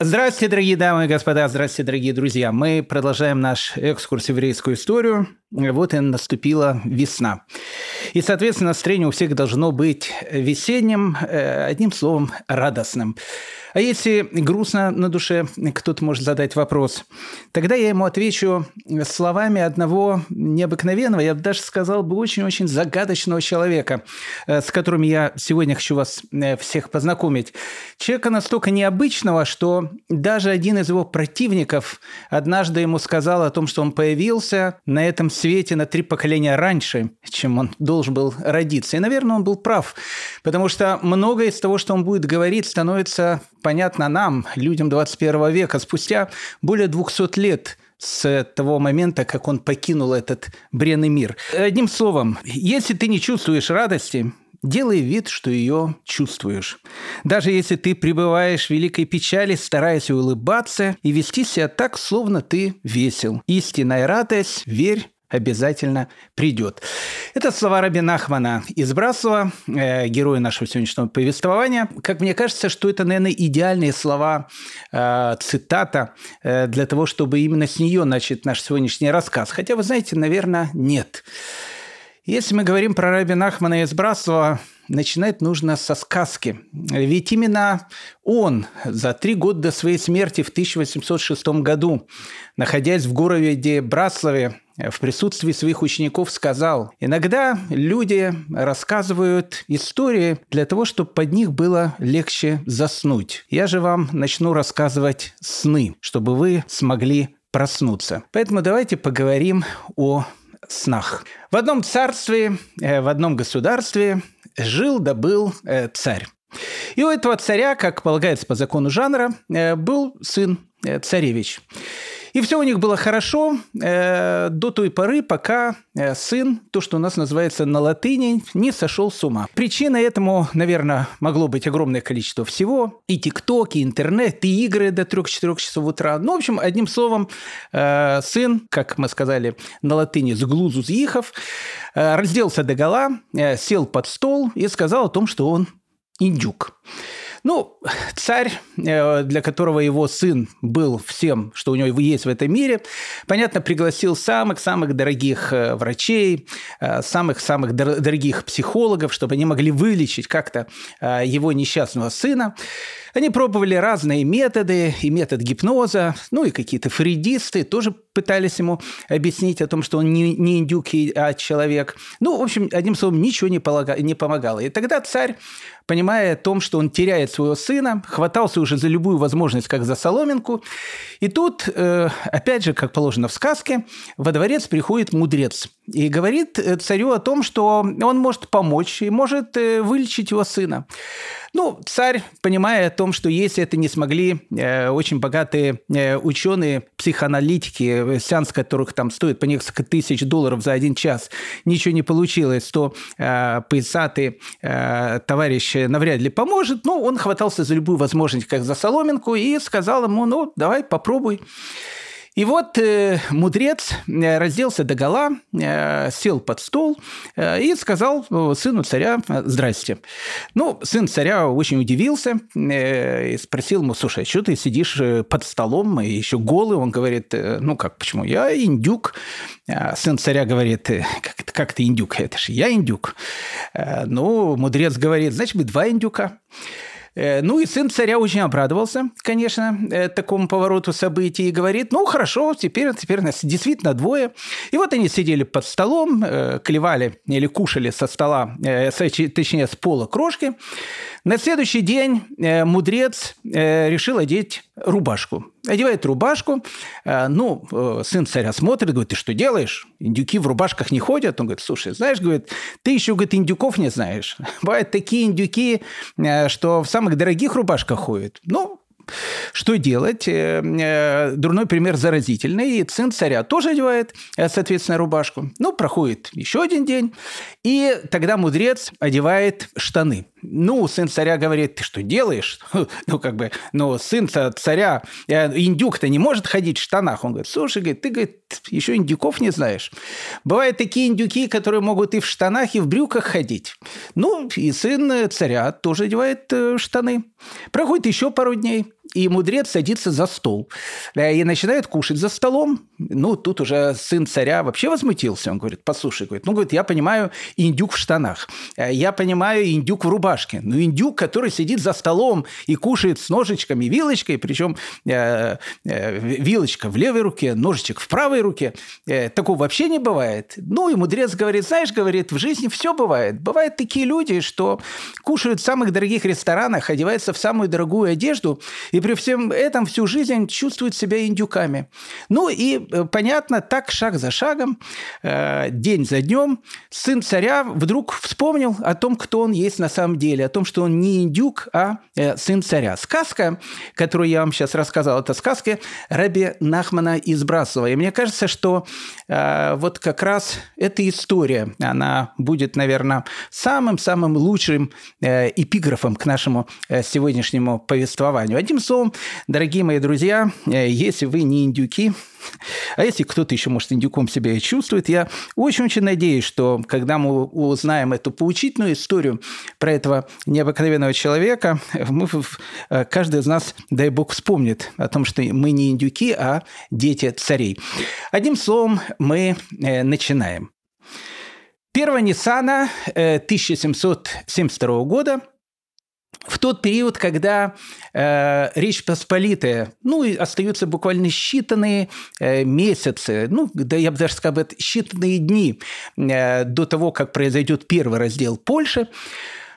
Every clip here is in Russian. Здравствуйте, дорогие дамы и господа, здравствуйте, дорогие друзья. Мы продолжаем наш экскурс в еврейскую историю. Вот и наступила весна. И, соответственно, настроение у всех должно быть весенним, одним словом, радостным. А если грустно на душе, кто-то может задать вопрос, тогда я ему отвечу словами одного необыкновенного, я бы даже сказал бы очень-очень загадочного человека, с которым я сегодня хочу вас всех познакомить. Человека настолько необычного, что даже один из его противников однажды ему сказал о том, что он появился на этом свете на 3 поколения раньше, чем он должен был родиться. И, наверное, он был прав, потому что многое из того, что он будет говорить, становится понятно нам, людям 21 века, спустя более 200 лет с того момента, как он покинул этот бренный мир. Одним словом, если ты не чувствуешь радости, делай вид, что ее чувствуешь. Даже если ты пребываешь в великой печали, старайся улыбаться и вести себя так, словно ты весел. Истинная радость, верь, обязательно придет. Это слова рабби Нахмана из Брацлава, героя нашего сегодняшнего повествования. Как мне кажется, что это, наверное, идеальные слова, цитата, для того, чтобы именно с нее начать наш сегодняшний рассказ. Хотя, вы знаете, наверное, нет. Если мы говорим про рабби Нахмана из Брацлава, начинать нужно со сказки. Ведь именно он за 3 года до своей смерти в 1806 году, находясь в городе Брацлаве, в присутствии своих учеников сказал: «Иногда люди рассказывают истории для того, чтобы под них было легче заснуть. Я же вам начну рассказывать сны, чтобы вы смогли проснуться». Поэтому давайте поговорим о снах. В одном царстве, в одном государстве жил да был царь. И у этого царя, как полагается по закону жанра, был сын царевич. И все у них было хорошо до той поры, пока сын, то, что у нас называется на латыни, не сошел с ума. Причиной этому, наверное, могло быть огромное количество всего. И ТикТок, и интернет, и игры до 3-4 часов утра. Ну, в общем, одним словом, сын, как мы сказали на латыни, с глузу съехав, разделся догола, сел под стол и сказал о том, что он индюк. Ну, царь, для которого его сын был всем, что у него есть в этом мире, понятно, пригласил самых-самых дорогих врачей, самых-самых дорогих психологов, чтобы они могли вылечить как-то его несчастного сына. Они пробовали разные методы, и метод гипноза, ну и какие-то фрейдисты тоже пытались ему объяснить о том, что он не индюк, а человек. Ну, в общем, одним словом, ничего не помогало. И тогда царь, понимая о том, что он теряет своего сына, хватался уже за любую возможность, как за соломинку. И тут, опять же, как положено в сказке, во дворец приходит мудрец и говорит царю о том, что он может помочь и может вылечить его сына. Ну, царь, понимая о том, что если это не смогли очень богатые ученые, психоаналитики, сеанс которых там стоит по несколько тысяч долларов за 1 час, ничего не получилось, то поясатый товарищ навряд ли поможет. Но он хватался за любую возможность, как за соломинку, и сказал ему: ну, давай, попробуй. И вот мудрец разделся догола, сел под стол и сказал сыну царя: «Здрасте». Ну, сын царя очень удивился и спросил ему: «Слушай, а что ты сидишь под столом и еще голый?» Он говорит: «Ну как, почему? Я индюк». Сын царя говорит: «Как ты индюк? Это же я индюк». Ну, мудрец говорит: «Значит, мы 2 индюка». Ну, и сын царя очень обрадовался, конечно, такому повороту событий и говорит: «Ну, хорошо, теперь нас действительно 2». И вот они сидели под столом, клевали или кушали со стола, точнее, с пола крошки. На следующий день мудрец решил одеть рубашку. Одевает рубашку. Ну, сын царя смотрит, говорит: «Ты что делаешь? Индюки в рубашках не ходят». Он говорит: «Слушай, знаешь, говорит, ты еще, говорит, индюков не знаешь. Бывают такие индюки, что в самых дорогих рубашках ходят». Ну, Что делать? Дурной пример заразительный. И сын царя тоже одевает, соответственно, рубашку. Ну, проходит еще один день, и тогда мудрец одевает штаны. Ну, сын царя говорит, ты что делаешь? Ну, как бы, но сын царя, индюк-то не может ходить в штанах. Он говорит, слушай, ты, говорит, еще индюков не знаешь. Бывают такие индюки, которые могут и в штанах, и в брюках ходить. Ну, и сын царя тоже одевает штаны. Проходит еще пару дней, и мудрец садится за стол. И начинает кушать за столом. Ну, тут уже сын царя вообще возмутился. Он говорит, послушай, говорит, ну, говорит, я понимаю индюк в штанах. Я понимаю индюк в рубашке. Но индюк, который сидит за столом и кушает с ножичками, вилочкой, причем вилочка в левой руке, ножичек в правой руке, такого вообще не бывает. Ну, и мудрец говорит, знаешь, говорит, в жизни все бывает. Бывают такие люди, что кушают в самых дорогих ресторанах, одеваются в самую дорогую одежду, и при всем этом всю жизнь чувствуют себя индюками. Ну и, понятно, так шаг за шагом, день за днем, сын царя вдруг вспомнил о том, кто он есть на самом деле, о том, что он не индюк, а сын царя. Сказка, которую я вам сейчас рассказал, это сказка Рабби Нахмана из Брацлава. И мне кажется, что вот как раз эта история, она будет, наверное, самым-самым лучшим эпиграфом к нашему сегодняшнему повествованию. Одним словом, дорогие мои друзья, если вы не индюки, а если кто-то еще, может, индюком себя и чувствует, я очень-очень надеюсь, что когда мы узнаем эту поучительную историю про этого необыкновенного человека, каждый из нас, дай бог, вспомнит о том, что мы не индюки, а дети царей. Одним словом, мы начинаем. 1 Ниссана 1772 года, в тот период, когда Речь Посполитая, ну, и остаются буквально считанные месяцы, ну, да, я бы даже сказал, считанные дни до того, как произойдет первый раздел Польши,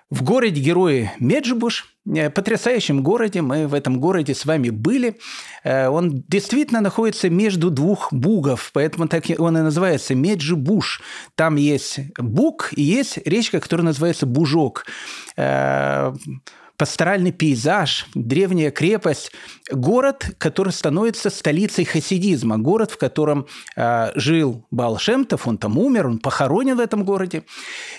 в городе-герое Меджибож, потрясающем городе, мы в этом городе с вами были, он действительно находится между двух бугов, поэтому так он и называется Меджибож. Там есть буг и есть речка, которая называется Бужок. Пасторальный пейзаж, древняя крепость, город, который становится столицей хасидизма, город, в котором жил Баал Шем Тов, он там умер, он похоронен в этом городе.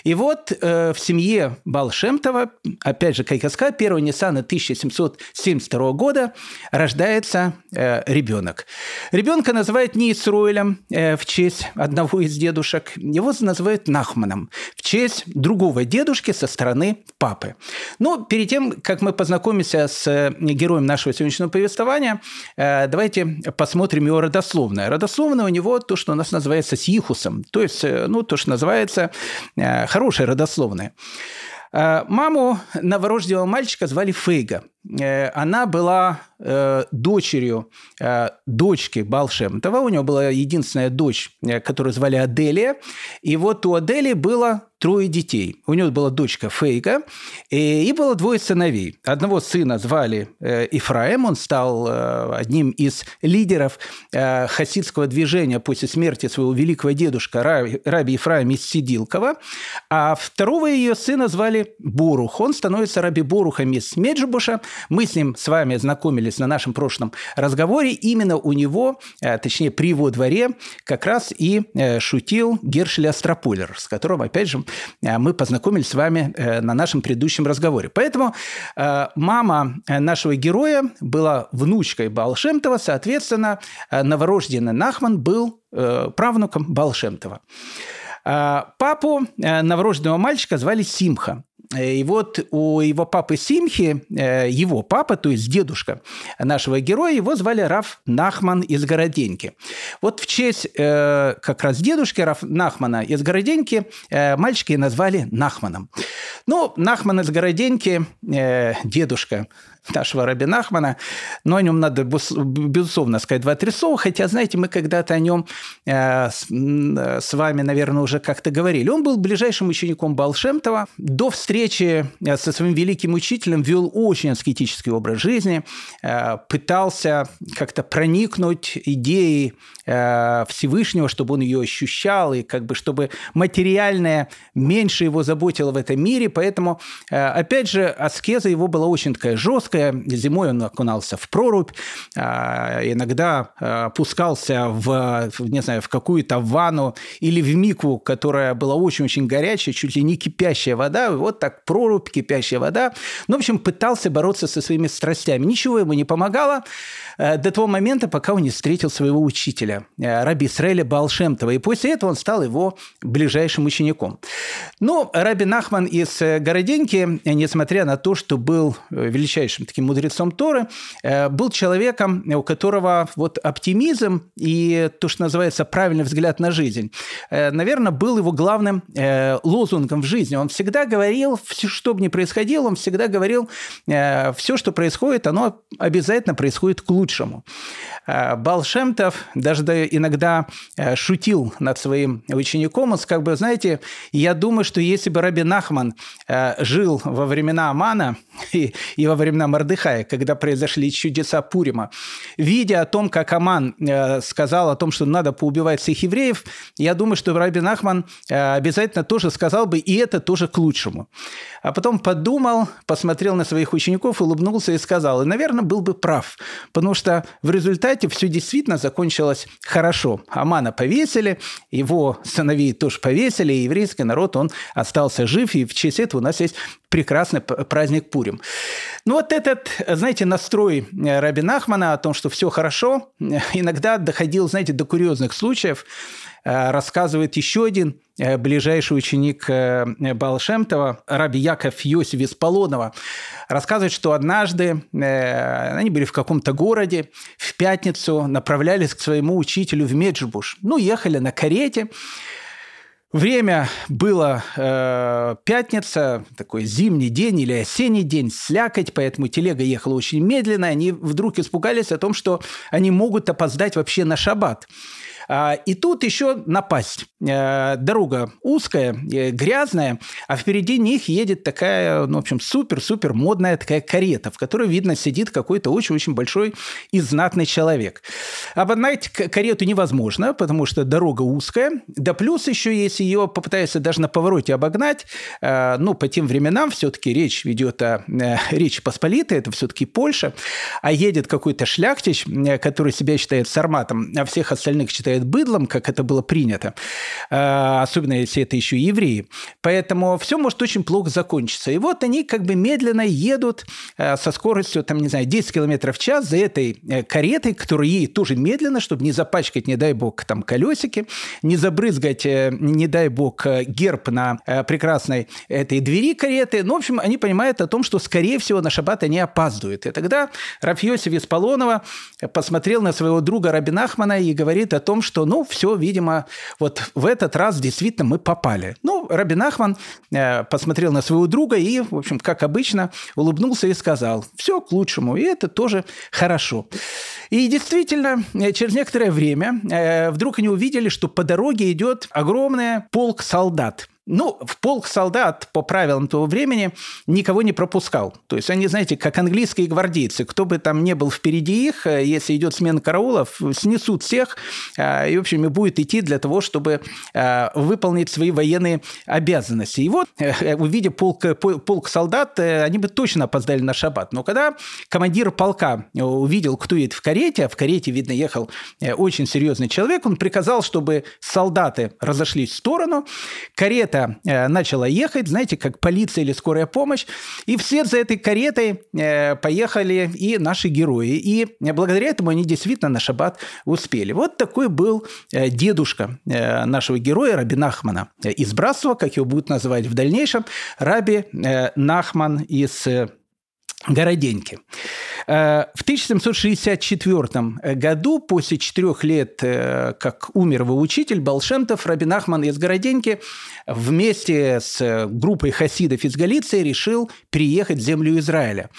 И вот в семье Баал Шем Това, опять же, как я сказал, 1 Ниссана 1772 года рождается ребенок. Ребенка называют не Исруэлем в честь одного из дедушек, его называют Нахманом в честь другого дедушки со стороны папы. Но перед тем, как мы познакомимся с героем нашего сегодняшнего повествования, давайте посмотрим его родословное. Родословное у него то, что у нас называется сихусом, то есть, ну, то, что называется хорошее родословное. Маму новорожденного мальчика звали Фейга. Она была дочерью дочки Баал Шем Това. У него была единственная дочь, которую звали Аделия. И вот у Аделии было 3 детей. У него была дочка Фейга, и было 2 сыновей. Одного сына звали Ифраим. Он стал одним из лидеров хасидского движения после смерти своего великого дедушка раби Ифраим из Сидилкова. А второго ее сына звали Борух. Он становится раби Борухом из Меджибожа. Мы с ним с вами знакомились на нашем прошлом разговоре. Именно у него, точнее, при его дворе как раз и шутил Гершель Астрополер, с которым, опять же, мы познакомились с вами на нашем предыдущем разговоре. Поэтому мама нашего героя была внучкой Баал Шем Това, соответственно, новорожденный Нахман был правнуком Баал Шем Това. Папу новорожденного мальчика звали Симха. И вот у его папы Симхи, его папа, то есть дедушка нашего героя, его звали Рав Нахман из Городенки. Вот в честь как раз дедушки Рав Нахмана из Городенки мальчики назвали Нахманом. Ну, Нахман из Городенки, дедушка нашего Рабби Нахмана, но о нем надо, безусловно, сказать 2-3 слова, хотя, знаете, мы когда-то о нем с вами, наверное, уже как-то говорили. Он был ближайшим учеником Баал Шем Това до встречи встречи со своим великим учителем вел очень аскетический образ жизни, пытался как-то проникнуть идеей Всевышнего, чтобы он ее ощущал, и как бы чтобы материальное меньше его заботило в этом мире. Поэтому, опять же, аскеза его была очень такая жесткая. Зимой он окунался в прорубь, иногда опускался в какую-то ванну или в микву, которая была очень-очень горячая, чуть ли не кипящая вода. Вот так прорубь, кипящая вода. Ну, в общем, пытался бороться со своими страстями. Ничего ему не помогало до того момента, пока он не встретил своего учителя, раби Исраэля Баал Шем Това. И после этого он стал его ближайшим учеником. Но раби Нахман из Городенки, несмотря на то, что был величайшим таким мудрецом Торы, был человеком, у которого вот оптимизм и то, что называется правильный взгляд на жизнь, наверное, был его главным лозунгом в жизни. Он всегда говорил, что бы ни происходило, он всегда говорил, все, что происходит, оно обязательно происходит к лучшему. Баал Шем Тов даже иногда шутил над своим учеником. Он как бы, знаете, я думаю, что если бы раби Нахман жил во времена Амана и во времена Мордыхая, когда произошли чудеса Пурима, видя о том, как Аман сказал о том, что надо поубивать всех евреев, я думаю, что раби Нахман обязательно тоже сказал бы, и это тоже к лучшему. А потом подумал, посмотрел на своих учеников, улыбнулся и сказал, и, наверное, был бы прав, потому что в результате все действительно закончилось хорошо. Амана повесили, его сыновей тоже повесили, и еврейский народ, он остался жив, и в честь этого у нас есть прекрасный праздник Пурим. Ну, вот этот, знаете, настрой раби Нахмана о том, что все хорошо, иногда доходил, знаете, до курьезных случаев. Рассказывает еще один ближайший ученик Баал Шем Това, раби Яков Йосеф из Полонного, рассказывает, что однажды они были в каком-то городе, в пятницу направлялись к своему учителю в Меджибож. Ну, ехали на карете. Время было пятница, такой зимний день или осенний день, слякоть, поэтому телега ехала очень медленно. Они вдруг испугались о том, что они могут опоздать вообще на шаббат. И тут еще напасть. Дорога узкая, грязная, а впереди них едет такая, ну, в общем, супер-супер модная такая карета, в которой, видно, сидит какой-то очень-очень большой и знатный человек. Обогнать карету невозможно, потому что дорога узкая. Да плюс еще, если ее попытаются даже на повороте обогнать, ну, по тем временам все-таки речь идет о Речи Посполитой, это все-таки Польша, а едет какой-то шляхтич, который себя считает сарматом, а всех остальных считает быдлом, как это было принято, особенно если это еще евреи. Поэтому все может очень плохо закончиться. И вот они как бы медленно едут со скоростью, там, не знаю, 10 км в час за этой каретой, которая едет тоже медленно, чтобы не запачкать, не дай бог, там, колесики, не забрызгать, не дай бог, герб на прекрасной этой двери кареты. Ну, в общем, они понимают о том, что, скорее всего, на шаббат они опаздывают. И тогда раби Йосеф из Полонного посмотрел на своего друга раби Нахмана и говорит о том, что, ну, все, видимо, вот в этот раз действительно мы попали. Ну, раби Нахман посмотрел на своего друга и, в общем, как обычно, улыбнулся и сказал, все к лучшему, и это тоже хорошо. И действительно, через некоторое время вдруг они увидели, что по дороге идет огромный полк солдат. Ну, в полк солдат по правилам того времени никого не пропускал. То есть они, знаете, как английские гвардейцы. Кто бы там ни был впереди их, если идет смена караулов, снесут всех и, в общем, и будет идти для того, чтобы выполнить свои военные обязанности. И вот, увидев полк солдат, они бы точно опоздали на шаббат. Но когда командир полка увидел, кто едет в карете, а в карете, видно, ехал очень серьезный человек, он приказал, чтобы солдаты разошлись в сторону, карета начала ехать, знаете, как полиция или скорая помощь, и все за этой каретой поехали и наши герои, и благодаря этому они действительно на шаббат успели. Вот такой был дедушка нашего героя, раби Нахмана из Брацлава, как его будут называть в дальнейшем, раби Нахман из Городенки. В 1764 году, после 4 лет, как умер его учитель Баал Шем Тов, раби Нахман из Городенки вместе с группой хасидов из Галиции решил переехать в землю Израиля.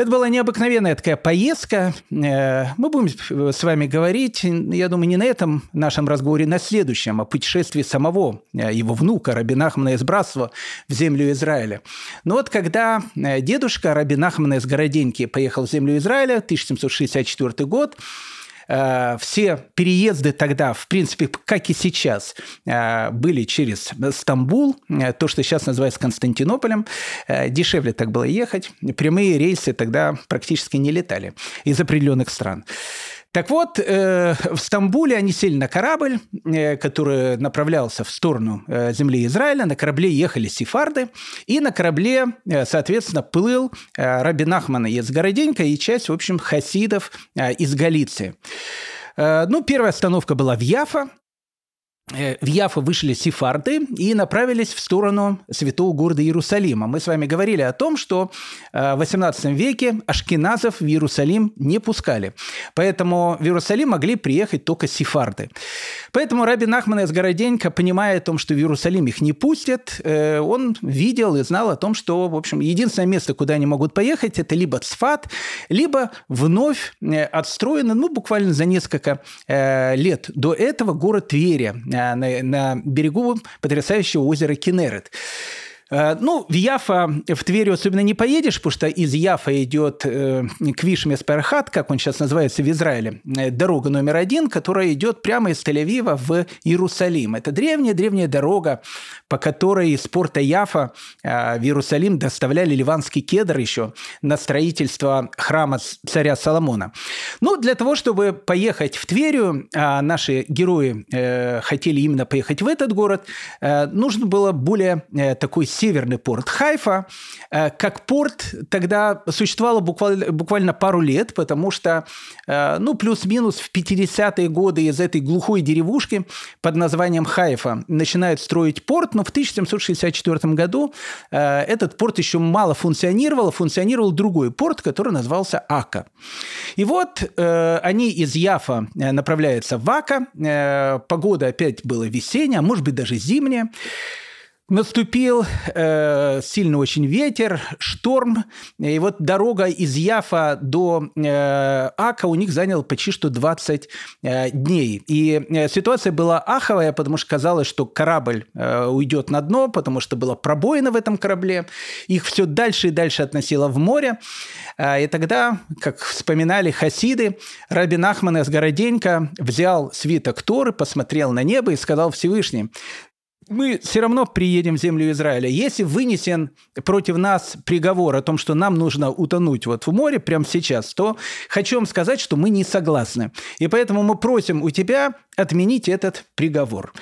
Это была необыкновенная такая поездка. Мы будем с вами говорить, я думаю, не на этом нашем разговоре, на следующем, о путешествии самого его внука, Рабби Нахмана из Брацлава, в землю Израиля. Но вот когда дедушка Рабби Нахмана из Городенки поехал в землю Израиля, 1764 год, все переезды тогда, в принципе, как и сейчас, были через Стамбул, то, что сейчас называется Константинополем. Дешевле так было ехать. Прямые рейсы тогда практически не летали из определенных стран. Так вот, в Стамбуле они сели на корабль, который направлялся в сторону земли Израиля. На корабле ехали сефарды, и на корабле, соответственно, плыл Рабби Нахман из Городенки и часть, в общем, хасидов из Галиции. Ну, первая остановка была в Яффа. В Яффу вышли сефарды и направились в сторону святого города Иерусалима. Мы с вами говорили о том, что в XVIII веке ашкеназов в Иерусалим не пускали. Поэтому в Иерусалим могли приехать только сефарды. Поэтому Рабби Нахман из Городенки, понимая о том, что в Иерусалим их не пустят, он видел и знал о том, что, в общем, единственное место, куда они могут поехать, это либо Цфат, либо вновь отстроенный, ну, буквально за несколько лет до этого город Тверия, на берегу потрясающего озера Кинерет. Ну, в Яффа, в Тверию особенно не поедешь, потому что из Яффа идет Квиш Мес-Парахат, как он сейчас называется в Израиле, дорога номер 1, которая идет прямо из Тель-Авива в Иерусалим. Это древняя-древняя дорога, по которой из порта Яффа в Иерусалим доставляли ливанский кедр еще на строительство храма царя Соломона. Ну, для того, чтобы поехать в Тверию, а наши герои хотели именно поехать в этот город, нужно было более такой северный порт Хайфа. Как порт тогда существовало буквально пару лет, потому что, ну, плюс-минус в 50-е годы из этой глухой деревушки под названием Хайфа начинают строить порт, но в 1764 году этот порт еще мало функционировал, функционировал другой порт, который назывался Ака. И вот они из Яффа направляются в Ака, погода опять была весенняя, а может быть даже зимняя. Наступил сильный очень ветер, шторм, и вот дорога из Яффа до Ака у них заняла почти что 20 дней. И ситуация была аховая, потому что казалось, что корабль уйдет на дно, потому что было пробоина в этом корабле, их все дальше и дальше относило в море. И тогда, как вспоминали хасиды, Рабби Нахман из Городенки взял свиток Торы, посмотрел на небо и сказал: Всевышний, мы все равно приедем в землю Израиля. Если вынесен против нас приговор о том, что нам нужно утонуть вот в море прямо сейчас, то хочу вам сказать, что мы не согласны. И поэтому мы просим у тебя отменить этот приговор.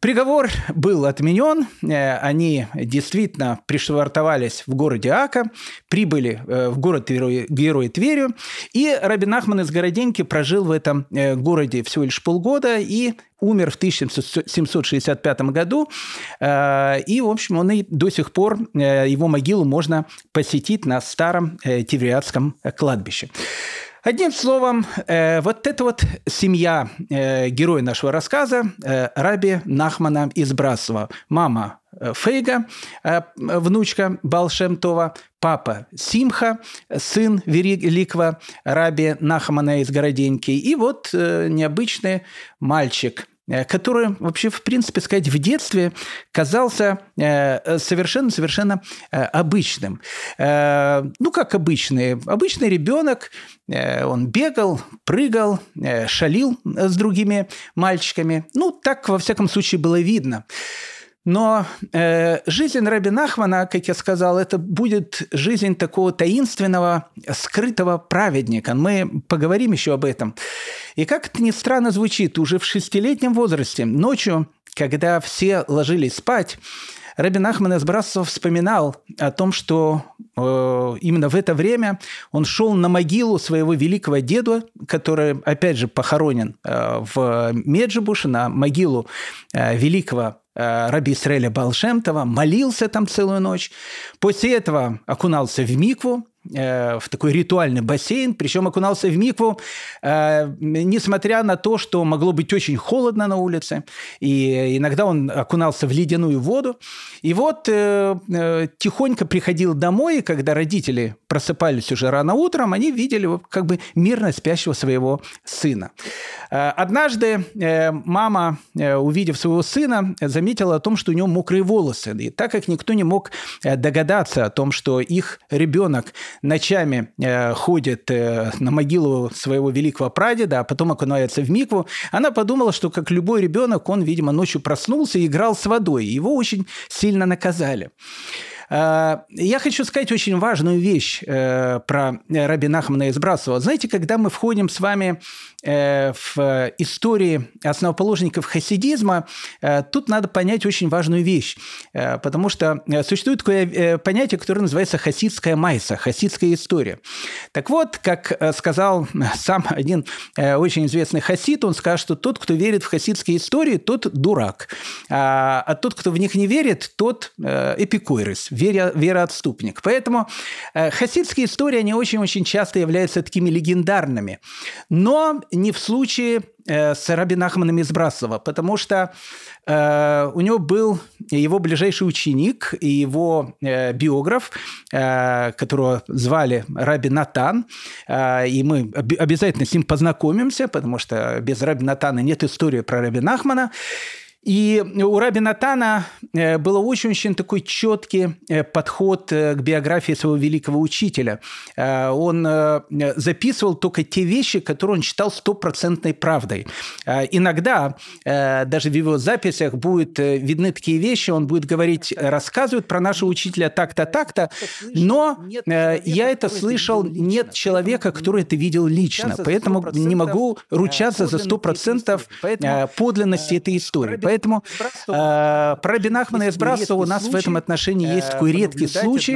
Приговор был отменен, они действительно пришвартовались в городе Ака, прибыли в город Герой Тверию, и Рабби Нахман из Городенки прожил в этом городе всего лишь полгода и умер в 1765 году, и, в общем, он и до сих пор, его могилу можно посетить на старом тевриатском кладбище. Одним словом, вот эта вот семья героя нашего рассказа, Рабби Нахмана из Брацлава. Мама Фейга, внучка Баал Шем Това, папа Симха, сын великого Рабби Нахмана из Городенки. И вот необычный мальчик, который вообще, в принципе, сказать, в детстве казался совершенно-совершенно обычным. Ну, как обычный. Обычный ребенок, он бегал, прыгал, шалил с другими мальчиками. Ну, так, во всяком случае, было видно. Но жизнь Рабби Нахмана, как я сказал, это будет жизнь такого таинственного, скрытого праведника. Мы поговорим еще об этом. И как это ни странно звучит, уже в 6-летнем возрасте, ночью, когда все ложились спать, Рабби Нахман из Брацлава вспоминал о том, что именно в это время он шел на могилу своего великого деда, который, опять же, похоронен в Меджибоше, на могилу великого Раби Исраэля Баал Шем Това, молился там целую ночь. После этого окунался в Микву, в такой ритуальный бассейн, причем окунался в микву, несмотря на то, что могло быть очень холодно на улице, и иногда он окунался в ледяную воду. И вот тихонько приходил домой, и когда родители просыпались уже рано утром, они видели как бы мирно спящего своего сына. Однажды мама, увидев своего сына, заметила о том, что у него мокрые волосы. И так как никто не мог догадаться о том, что их ребенок ночами ходит на могилу своего великого прадеда, а потом окунается в микву, она подумала, что, как любой ребенок, он, видимо, ночью проснулся и играл с водой. Его очень сильно наказали. Я хочу сказать очень важную вещь про рабби Нахмана из Брацлава. Знаете, когда мы входим с вами в истории основоположников хасидизма, тут надо понять очень важную вещь, потому что существует такое понятие, которое называется хасидская майса, хасидская история. Так вот, как сказал сам один очень известный хасид, он сказал, что тот, кто верит в хасидские истории, тот дурак, а тот, кто в них не верит, тот эпикойрес, вероотступник. Поэтому хасидские истории, они очень-очень часто являются такими легендарными. Но не в случае с рабби Нахманом из Брацлава, потому что у него был его ближайший ученик и его биограф, которого звали рабби Натан, и мы обязательно с ним познакомимся, потому что без рабби Натана нет истории про рабби Нахмана. И у рабби Натана был очень-очень такой четкий подход к биографии своего великого учителя. Он записывал только те вещи, которые он считал стопроцентной правдой. Иногда даже в его записях будут видны такие вещи, он будет говорить, рассказывает про нашего учителя так-то, так-то, но я это слышал, нет человека, который это видел лично, поэтому не могу ручаться за 100% подлинности этой истории. Поэтому про рабби Нахмана из Брацлава у нас в этом отношении есть такой редкий случай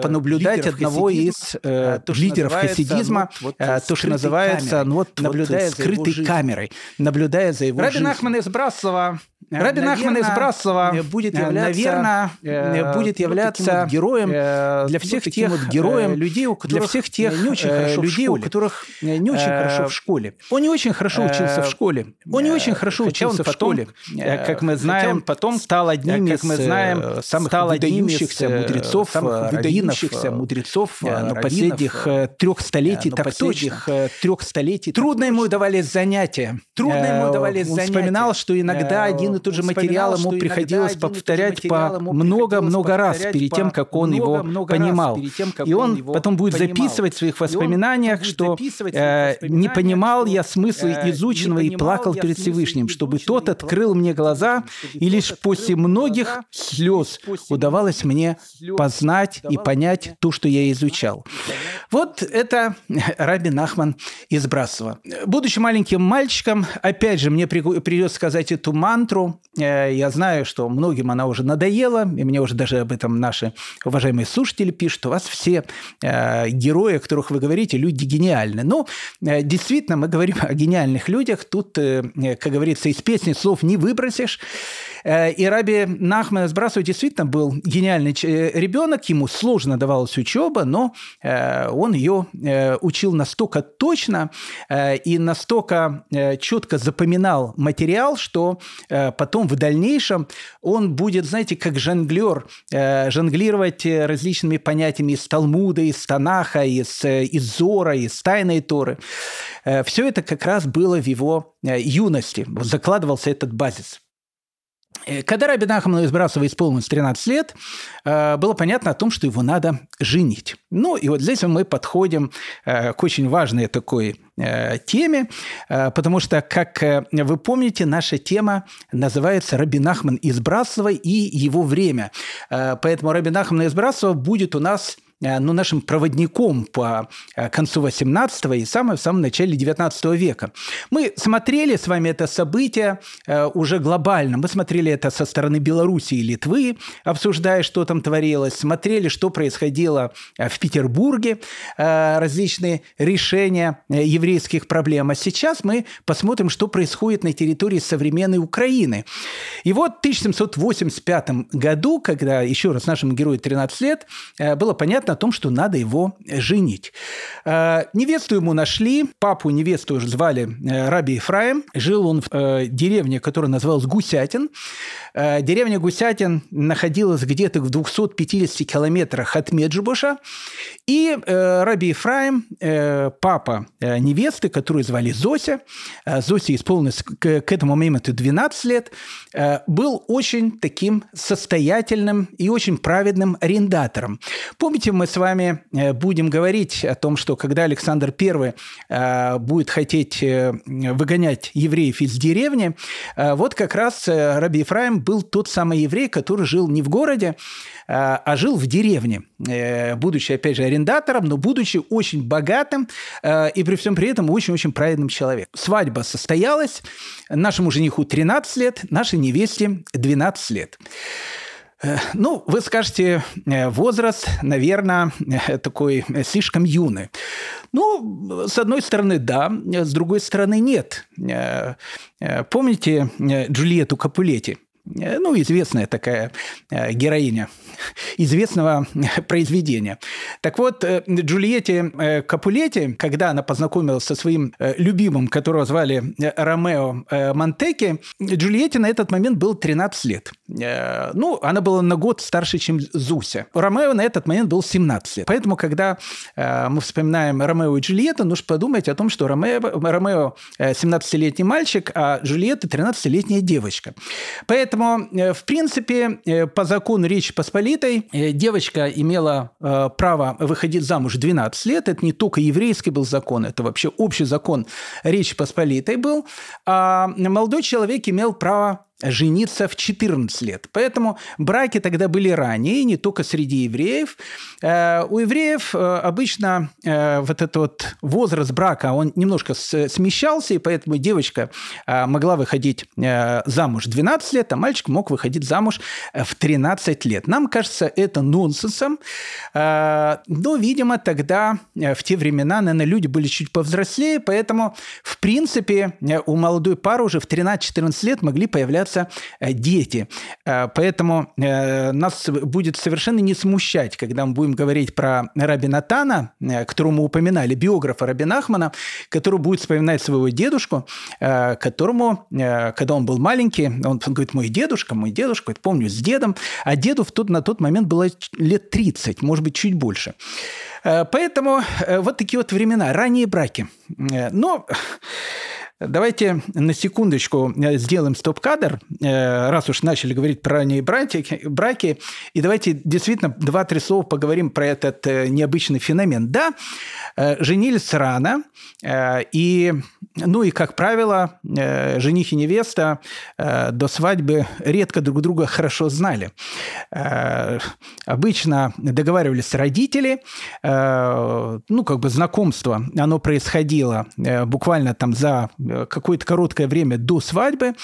понаблюдать одного из лидеров хасидизма, то, что называется, наблюдая скрытой камерой, наблюдая за его жизнью. Рабби Нахман из Брацлава, наверное, будет являться героем для всех тех людей, у которых не очень хорошо в школе. Он не очень хорошо учился в школе. Он не очень хорошо учился в школе. Как мы знаем, потом стал одним из самых выдающихся мудрецов, но последних 3 столетий, так точно. Трудно ему давались занятия. Он вспоминал, что иногда один и тот же материал ему приходилось повторять по много-много раз перед тем, как он его понимал. И он потом будет записывать в своих воспоминаниях, что не понимал я смысла изученного и плакал перед Всевышним, чтобы тот открыл мне глаза, и лишь после многих слез удавалось мне познать и понять то, что я изучал. Вот это рабби Нахман из Брацлава. Будучи маленьким мальчиком, опять же, мне придется сказать эту мантру. Я знаю, что многим она уже надоела, и мне уже даже об этом наши уважаемые слушатели пишут, что у вас все герои, о которых вы говорите, люди гениальны. Ну, действительно, мы говорим о гениальных людях. Тут, как говорится, из песни слов не выбросишь. И рабби Нахман из Брацлава действительно был гениальный ребенок. Ему сложно давалась учеба, но он ее учил настолько точно и настолько четко запоминал материал, что потом в дальнейшем он будет, знаете, как жонглер, жонглировать различными понятиями из Талмуда, из Танаха, из Зора, из Тайной Торы. Все это как раз было в его юности. Закладывался этот базис. Когда рабби Нахману из Брацлава исполнилось 13 лет, было понятно о том, что его надо женить. Ну, и вот здесь мы подходим к очень важной такой теме, потому что, как вы помните, наша тема называется «Рабби Нахман из Брацлава и его время». Поэтому рабби Нахман из Брацлава будет у нас... нашим проводником по концу XVIII и в самом начале XIX века. Мы смотрели с вами это событие уже глобально. Мы смотрели это со стороны Беларуси и Литвы, обсуждая, что там творилось. Смотрели, что происходило в Петербурге, различные решения еврейских проблем. А сейчас мы посмотрим, что происходит на территории современной Украины. И вот в 1785 году, когда, еще раз, нашему герою 13 лет, было понятно о том, что надо его женить. Невесту ему нашли, папу невесту звали Раби Ефраим. Жил он в деревне, которая называлась Гусятин. Деревня Гусятин находилась где-то в 250 километрах от Меджибожа. И Раби Ефраим, папа невесты, которую звали Зося, Зосе исполнилось к этому моменту 12 лет, был очень таким состоятельным и очень праведным арендатором. Помните, мы с вами будем говорить о том, что когда Александр I будет хотеть выгонять евреев из деревни, вот как раз Раби Ефраим был тот самый еврей, который жил не в городе, а жил в деревне, будучи, опять же, арендатором, но будучи очень богатым и при всем при этом очень-очень праведным человеком. Свадьба состоялась, нашему жениху 13 лет, нашей невесте 12 лет. Ну, вы скажете, возраст, наверное, такой слишком юный. Ну, с одной стороны, да, с другой стороны, нет. Помните Джульетту Капулетти? Ну, известная такая героиня известного произведения. Так вот, Джульетте Капулетти, когда она познакомилась со своим любимым, которого звали Ромео Монтеки, Джульетте на этот момент было 13 лет. Ну, она была на год старше, чем Зуся. Ромео на этот момент был 17 лет. Поэтому, когда мы вспоминаем Ромео и Джульетту, нужно подумать о том, что Ромео 17-летний мальчик, а Джульетта 13-летняя девочка. Поэтому в принципе, по закону Речи Посполитой девочка имела право выходить замуж 12 лет. Это не только еврейский был закон, это вообще общий закон Речи Посполитой был. А молодой человек имел право жениться в 14 лет. Поэтому браки тогда были ранние, не только среди евреев. У евреев обычно вот этот вот возраст брака, он немножко смещался, и поэтому девочка могла выходить замуж в 12 лет, а мальчик мог выходить замуж в 13 лет. Нам кажется это нонсенсом, но, видимо, тогда, в те времена, наверное, люди были чуть повзрослее, поэтому, в принципе, у молодой пары уже в 13-14 лет могли появляться дети. Поэтому нас будет совершенно не смущать, когда мы будем говорить про Рабби Натана, которого мы упоминали, биографа Рабби Нахмана, который будет вспоминать своего дедушку, которому, когда он был маленький, он говорит: мой дедушка, я помню, с дедом, а деду на тот момент было лет 30, может быть, чуть больше. Поэтому вот такие вот времена, ранние браки. Но... Давайте на секундочку сделаем стоп-кадр, раз уж начали говорить про ранние браки, и давайте действительно 2-3 слова поговорим про этот необычный феномен. Да, женились рано, и, как правило, жених и невеста до свадьбы редко друг друга хорошо знали. Обычно договаривались родители, знакомство, оно происходило буквально там за какое-то короткое время до свадьбы.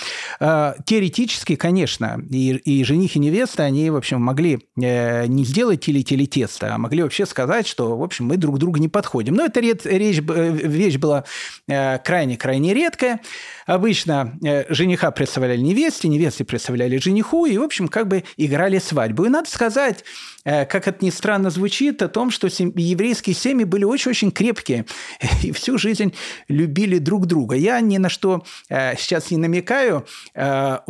Теоретически, конечно, и жених, и невеста, они, в общем, могли не сделать тили-тили тесто, а могли вообще сказать, что, в общем, мы друг другу не подходим. Но эта вещь была крайне-крайне редкая. Обычно жениха представляли невесте, невесты представляли жениху, и, в общем, как бы играли свадьбу. И надо сказать, как это ни странно звучит, о том, что еврейские семьи были очень-очень крепкие и всю жизнь любили друг друга. Я ни на что сейчас не намекаю.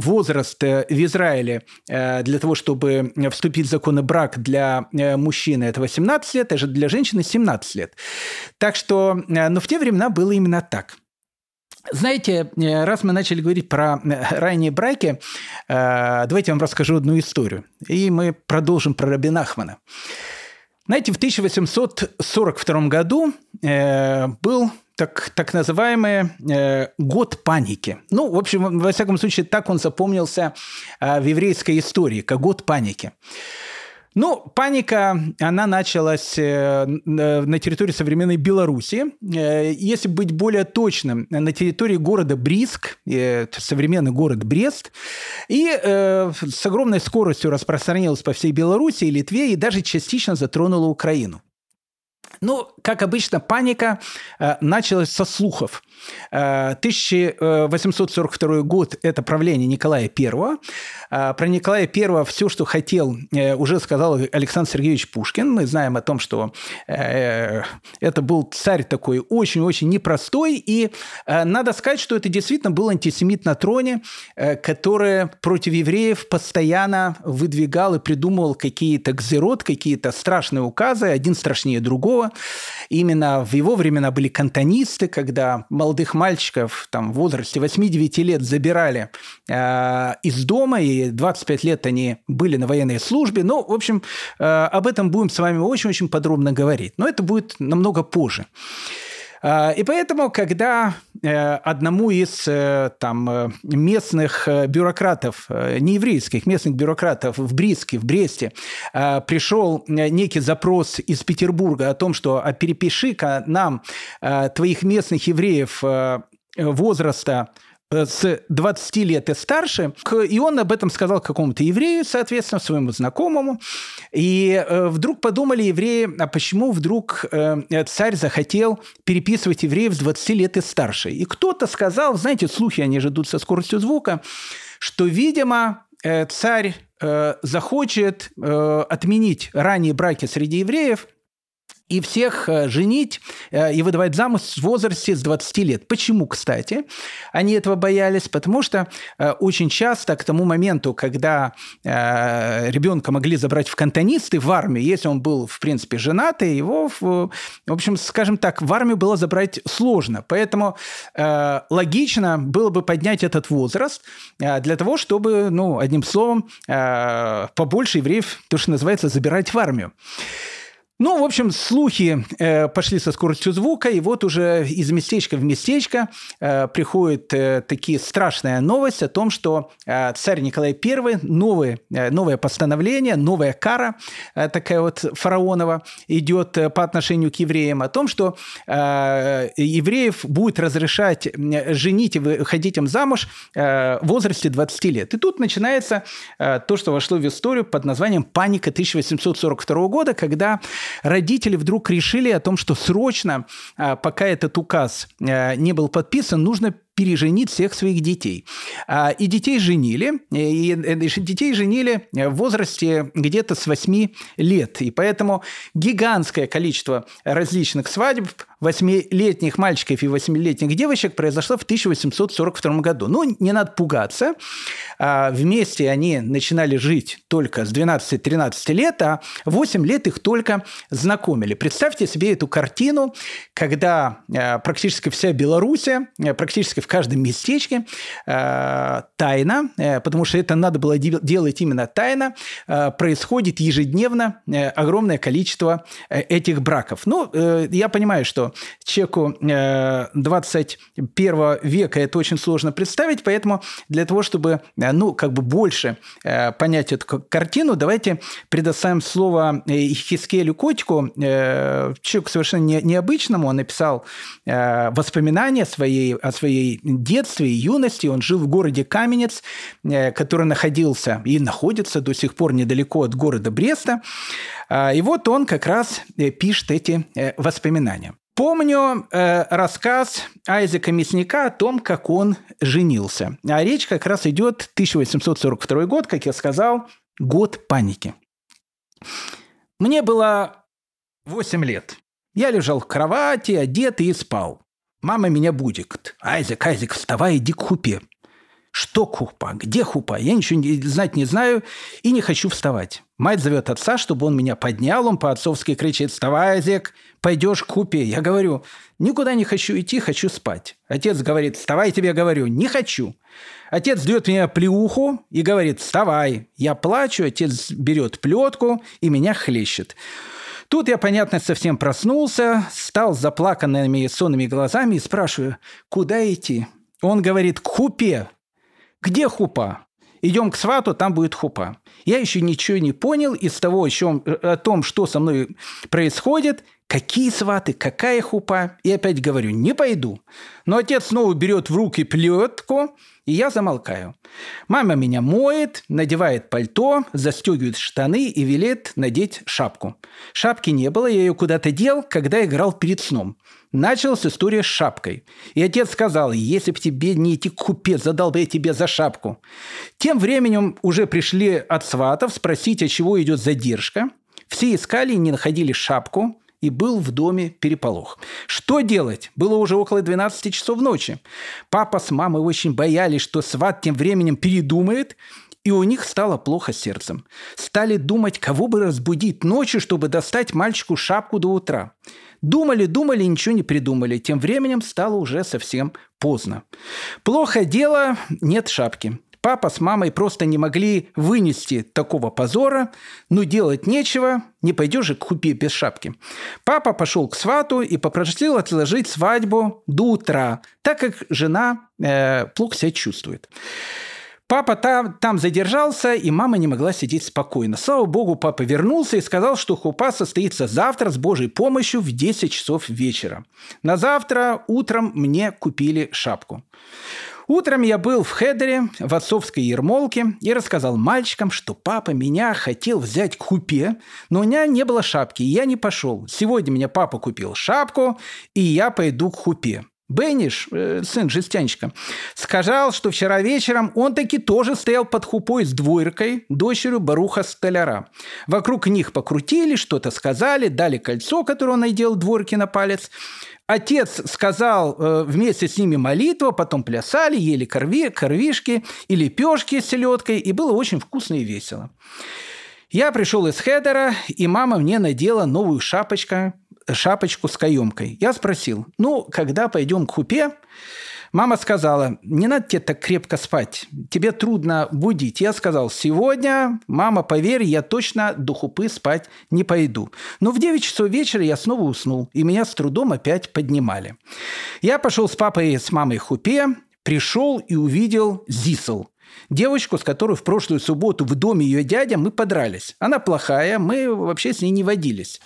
Возраст в Израиле для того, чтобы вступить в законный брак для мужчины, это 18 лет, а же для женщины 17 лет. Так что, но в те времена было именно так. Знаете, раз мы начали говорить про ранние браки, давайте я вам расскажу одну историю. И мы продолжим про Рабби Нахмана. Знаете, в 1842 году был... Так называемый год паники. Ну, в общем, во всяком случае, так он запомнился в еврейской истории, как год паники. Ну, паника, она началась на территории современной Белоруссии. Если быть более точным, на территории города Бриск, современный город Брест, и с огромной скоростью распространилась по всей Белоруссии, Литве и даже частично затронула Украину. Ну, как обычно, паника началась со слухов. 1842 год – это правление Николая I. Про Николая I все, что хотел, уже сказал Александр Сергеевич Пушкин. Мы знаем о том, что это был царь такой очень-очень непростой. И надо сказать, что это действительно был антисемит на троне, который против евреев постоянно выдвигал и придумывал какие-то гзерот, какие-то страшные указы, один страшнее другого. Именно в его времена были кантонисты, когда молодых мальчиков там, в возрасте 8-9 лет забирали из дома, и 25 лет они были на военной службе. Ну, в общем, об этом будем с вами очень-очень подробно говорить. Но это будет намного позже. И поэтому, когда одному из там, местных бюрократов, нееврейских местных бюрократов в Бресте, пришел некий запрос из Петербурга о том, что перепиши-ка нам твоих местных евреев возраста с 20 лет и старше, и он об этом сказал какому-то еврею, соответственно, своему знакомому, и вдруг подумали евреи, а почему вдруг царь захотел переписывать евреев с 20 лет и старше. И кто-то сказал, знаете, слухи, они же идут со скоростью звука, что, видимо, царь захочет отменить ранние браки среди евреев, и всех женить и выдавать замуж в возрасте с 20 лет. Почему, кстати, они этого боялись? Потому что очень часто к тому моменту, когда ребенка могли забрать в кантонисты, в армию, если он был, в принципе, женатый, его, в общем, скажем так, в армию было забрать сложно. Поэтому логично было бы поднять этот возраст для того, чтобы, ну, одним словом, побольше евреев, то, что называется, забирать в армию. Ну, в общем, слухи пошли со скоростью звука, и вот уже из местечка в местечко приходят такие страшные новости о том, что царь Николай I, новое постановление, новая кара, такая вот фараонова, идет по отношению к евреям, о том, что евреев будет разрешать женить и выходить им замуж в возрасте 20 лет. И тут начинается то, что вошло в историю под названием «Паника 1842 года», когда родители вдруг решили о том, что срочно, пока этот указ не был подписан, нужно переженить всех своих детей. И детей женили. И детей женили в возрасте где-то с 8 лет. И поэтому гигантское количество различных свадеб 8-летних мальчиков и 8-летних девочек произошло в 1842 году. Но не надо пугаться. Вместе они начинали жить только с 12-13 лет, а 8 лет их только знакомили. Представьте себе эту картину, когда практически вся Белоруссия, практически в каждом местечке тайно, потому что это надо было делать именно тайно, происходит ежедневно огромное количество этих браков. Ну, я понимаю, что человеку 21 века это очень сложно представить, поэтому для того, чтобы, ну, как бы больше понять эту картину, давайте предоставим слово Хискелю Котику, человеку совершенно необычному. Он написал воспоминания о своей детстве и юности. Он жил в городе Каменец, который находился и находится до сих пор недалеко от города Бреста. И вот он как раз пишет эти воспоминания. Помню рассказ Айзека Мясника о том, как он женился. А речь как раз идет 1842 год, как я сказал, год паники. Мне было 8 лет. Я лежал в кровати, одетый и спал. Мама меня будит. «Айзек, Айзек, вставай, иди к хупе». «Что хупа? Где хупа? Я ничего знать не знаю и не хочу вставать». Мать зовет отца, чтобы он меня поднял. Он по-отцовски кричит: «Вставай, Айзек, пойдешь к хупе». Я говорю: «Никуда не хочу идти, хочу спать». Отец говорит: «Вставай, тебе говорю». «Не хочу». Отец дает мне плеуху и говорит: «Вставай». Я плачу, отец берет плетку и меня хлещет. Тут я, понятно, совсем проснулся, стал с заплаканными сонными глазами и спрашиваю: «Куда идти?» Он говорит: «К хупе». «Где хупа?» «Идем к свату, там будет хупа». Я еще ничего не понял из того, о том, что со мной происходит, какие сваты, какая хупа. И опять говорю, не пойду. Но отец снова берет в руки плетку, и я замолкаю. Мама меня моет, надевает пальто, застегивает штаны и велит надеть шапку. Шапки не было, я ее куда-то дел, когда играл перед сном. Началась история с шапкой. И отец сказал, если бы тебе не идти к хупе, задал бы я тебе за шапку. Тем временем уже пришли от сватов спросить, от чего идет задержка. Все искали и не находили шапку. И был в доме переполох. Что делать? Было уже около 12 часов ночи. Папа с мамой очень боялись, что сват тем временем передумает, и у них стало плохо сердцем. Стали думать, кого бы разбудить ночью, чтобы достать мальчику шапку до утра. Думали, ничего не придумали. Тем временем стало уже совсем поздно. Плохо дело, нет шапки. Папа с мамой просто не могли вынести такого позора. Но делать нечего, не пойдешь же к хупе без шапки. Папа пошел к свату и попросил отложить свадьбу до утра, так как жена плохо себя чувствует. Папа там задержался, и мама не могла сидеть спокойно. Слава богу, папа вернулся и сказал, что хупа состоится завтра с Божьей помощью в 10 часов вечера. На завтра утром мне купили шапку. Утром я был в Хедере, в отцовской ермолке, и рассказал мальчикам, что папа меня хотел взять к хупе, но у меня не было шапки, и я не пошел. Сегодня меня папа купил шапку, и я пойду к хупе. Бенниш, сын жестянщика, сказал, что вчера вечером он таки тоже стоял под хупой с двойкой, дочерью баруха-столяра. Вокруг них покрутили, что-то сказали, дали кольцо, которое он надел двойке на палец. Отец сказал вместе с ними молитву, потом плясали, ели корвишки и лепешки с селедкой, и было очень вкусно и весело. Я пришел из Хедера, и мама мне надела новую шапочку с каемкой. Я спросил, когда пойдем к хупе? Мама сказала, не надо тебе так крепко спать, тебе трудно будить. Я сказал, сегодня, мама, поверь, я точно до хупы спать не пойду. Но в 9 часов вечера я снова уснул, и меня с трудом опять поднимали. Я пошел с папой и с мамой к хупе, пришел и увидел Зисель. Девочку, с которой в прошлую субботу в доме ее дядя мы подрались. Она плохая, мы вообще с ней не водились.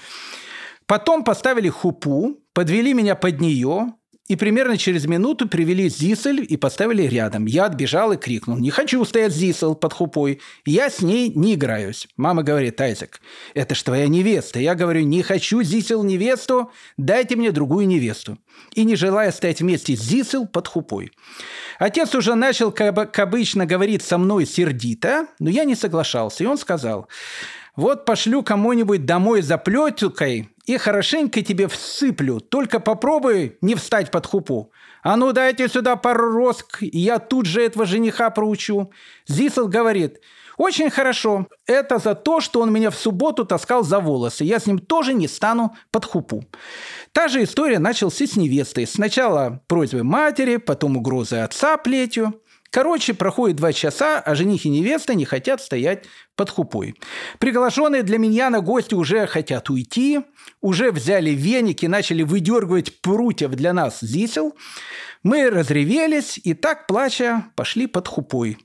Потом поставили хупу, подвели меня под нее, и примерно через минуту привели Зисель и поставили рядом. Я отбежал и крикнул, не хочу стоять Зисель под хупой, я с ней не играюсь. Мама говорит, Айзек, это ж твоя невеста. Я говорю, не хочу Зисель невесту, дайте мне другую невесту. И не желая стоять вместе с Зисель под хупой. Отец уже начал, как обычно, говорить со мной сердито, но я не соглашался. И он сказал, вот пошлю кому-нибудь домой за плетюкой и хорошенько тебе всыплю. Только попробуй не встать под хупу. А ну дайте сюда пару роск, и я тут же этого жениха проучу. Зисель говорит, очень хорошо. Это за то, что он меня в субботу таскал за волосы. Я с ним тоже не стану под хупу. Та же история началась и с невестой. Сначала просьбы матери, потом угрозы отца плетью. Короче, проходит 2 часа, а жених и невеста не хотят стоять под хупой. Приглашенные для миньяна гости уже хотят уйти, уже взяли веники, начали выдергивать прутьев для нас Зисель. Мы разревелись и так, плача, пошли под хупой.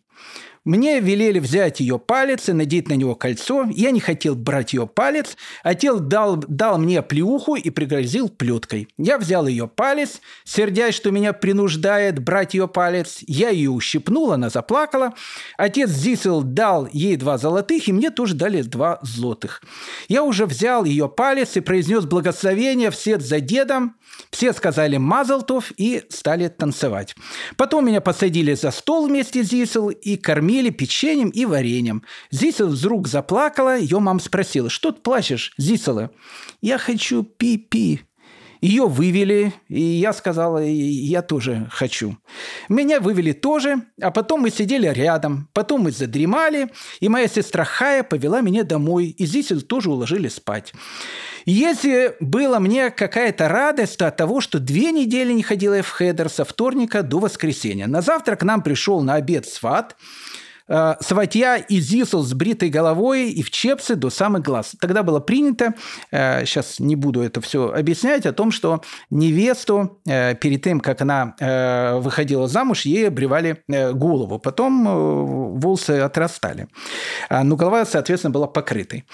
Мне велели взять ее палец и надеть на него кольцо. Я не хотел брать ее палец. Отец дал мне плеуху и пригрозил плеткой. Я взял ее палец, сердясь, что меня принуждает брать ее палец. Я ее ущипнул, она заплакала. Отец Зисель дал ей 2 золотых, и мне тоже дали 2 злотых. Я уже взял ее палец и произнес благословение вслед за дедом. Все сказали «Мазал тов» и стали танцевать. Потом меня посадили за стол вместе с Зисель и кормили печеньем и вареньем. Зисель вдруг заплакала, ее мама спросила, что ты плачешь, Зисель? Я хочу пи-пи. Ее вывели, и я сказала, я тоже хочу. Меня вывели тоже, а потом мы сидели рядом, потом мы задремали, и моя сестра Хая повела меня домой, и Зисель тоже уложили спать. Если была мне какая-то радость от того, что 2 недели не ходила я в Хедер со вторника до воскресенья. На завтра к нам пришел на обед сват, сватья и зисел с бритой головой и в чепце до самых глаз. Тогда было принято, сейчас не буду это все объяснять, о том, что невесту перед тем, как она выходила замуж, ей обревали голову. Потом волосы отрастали. Но голова, соответственно, была покрытой.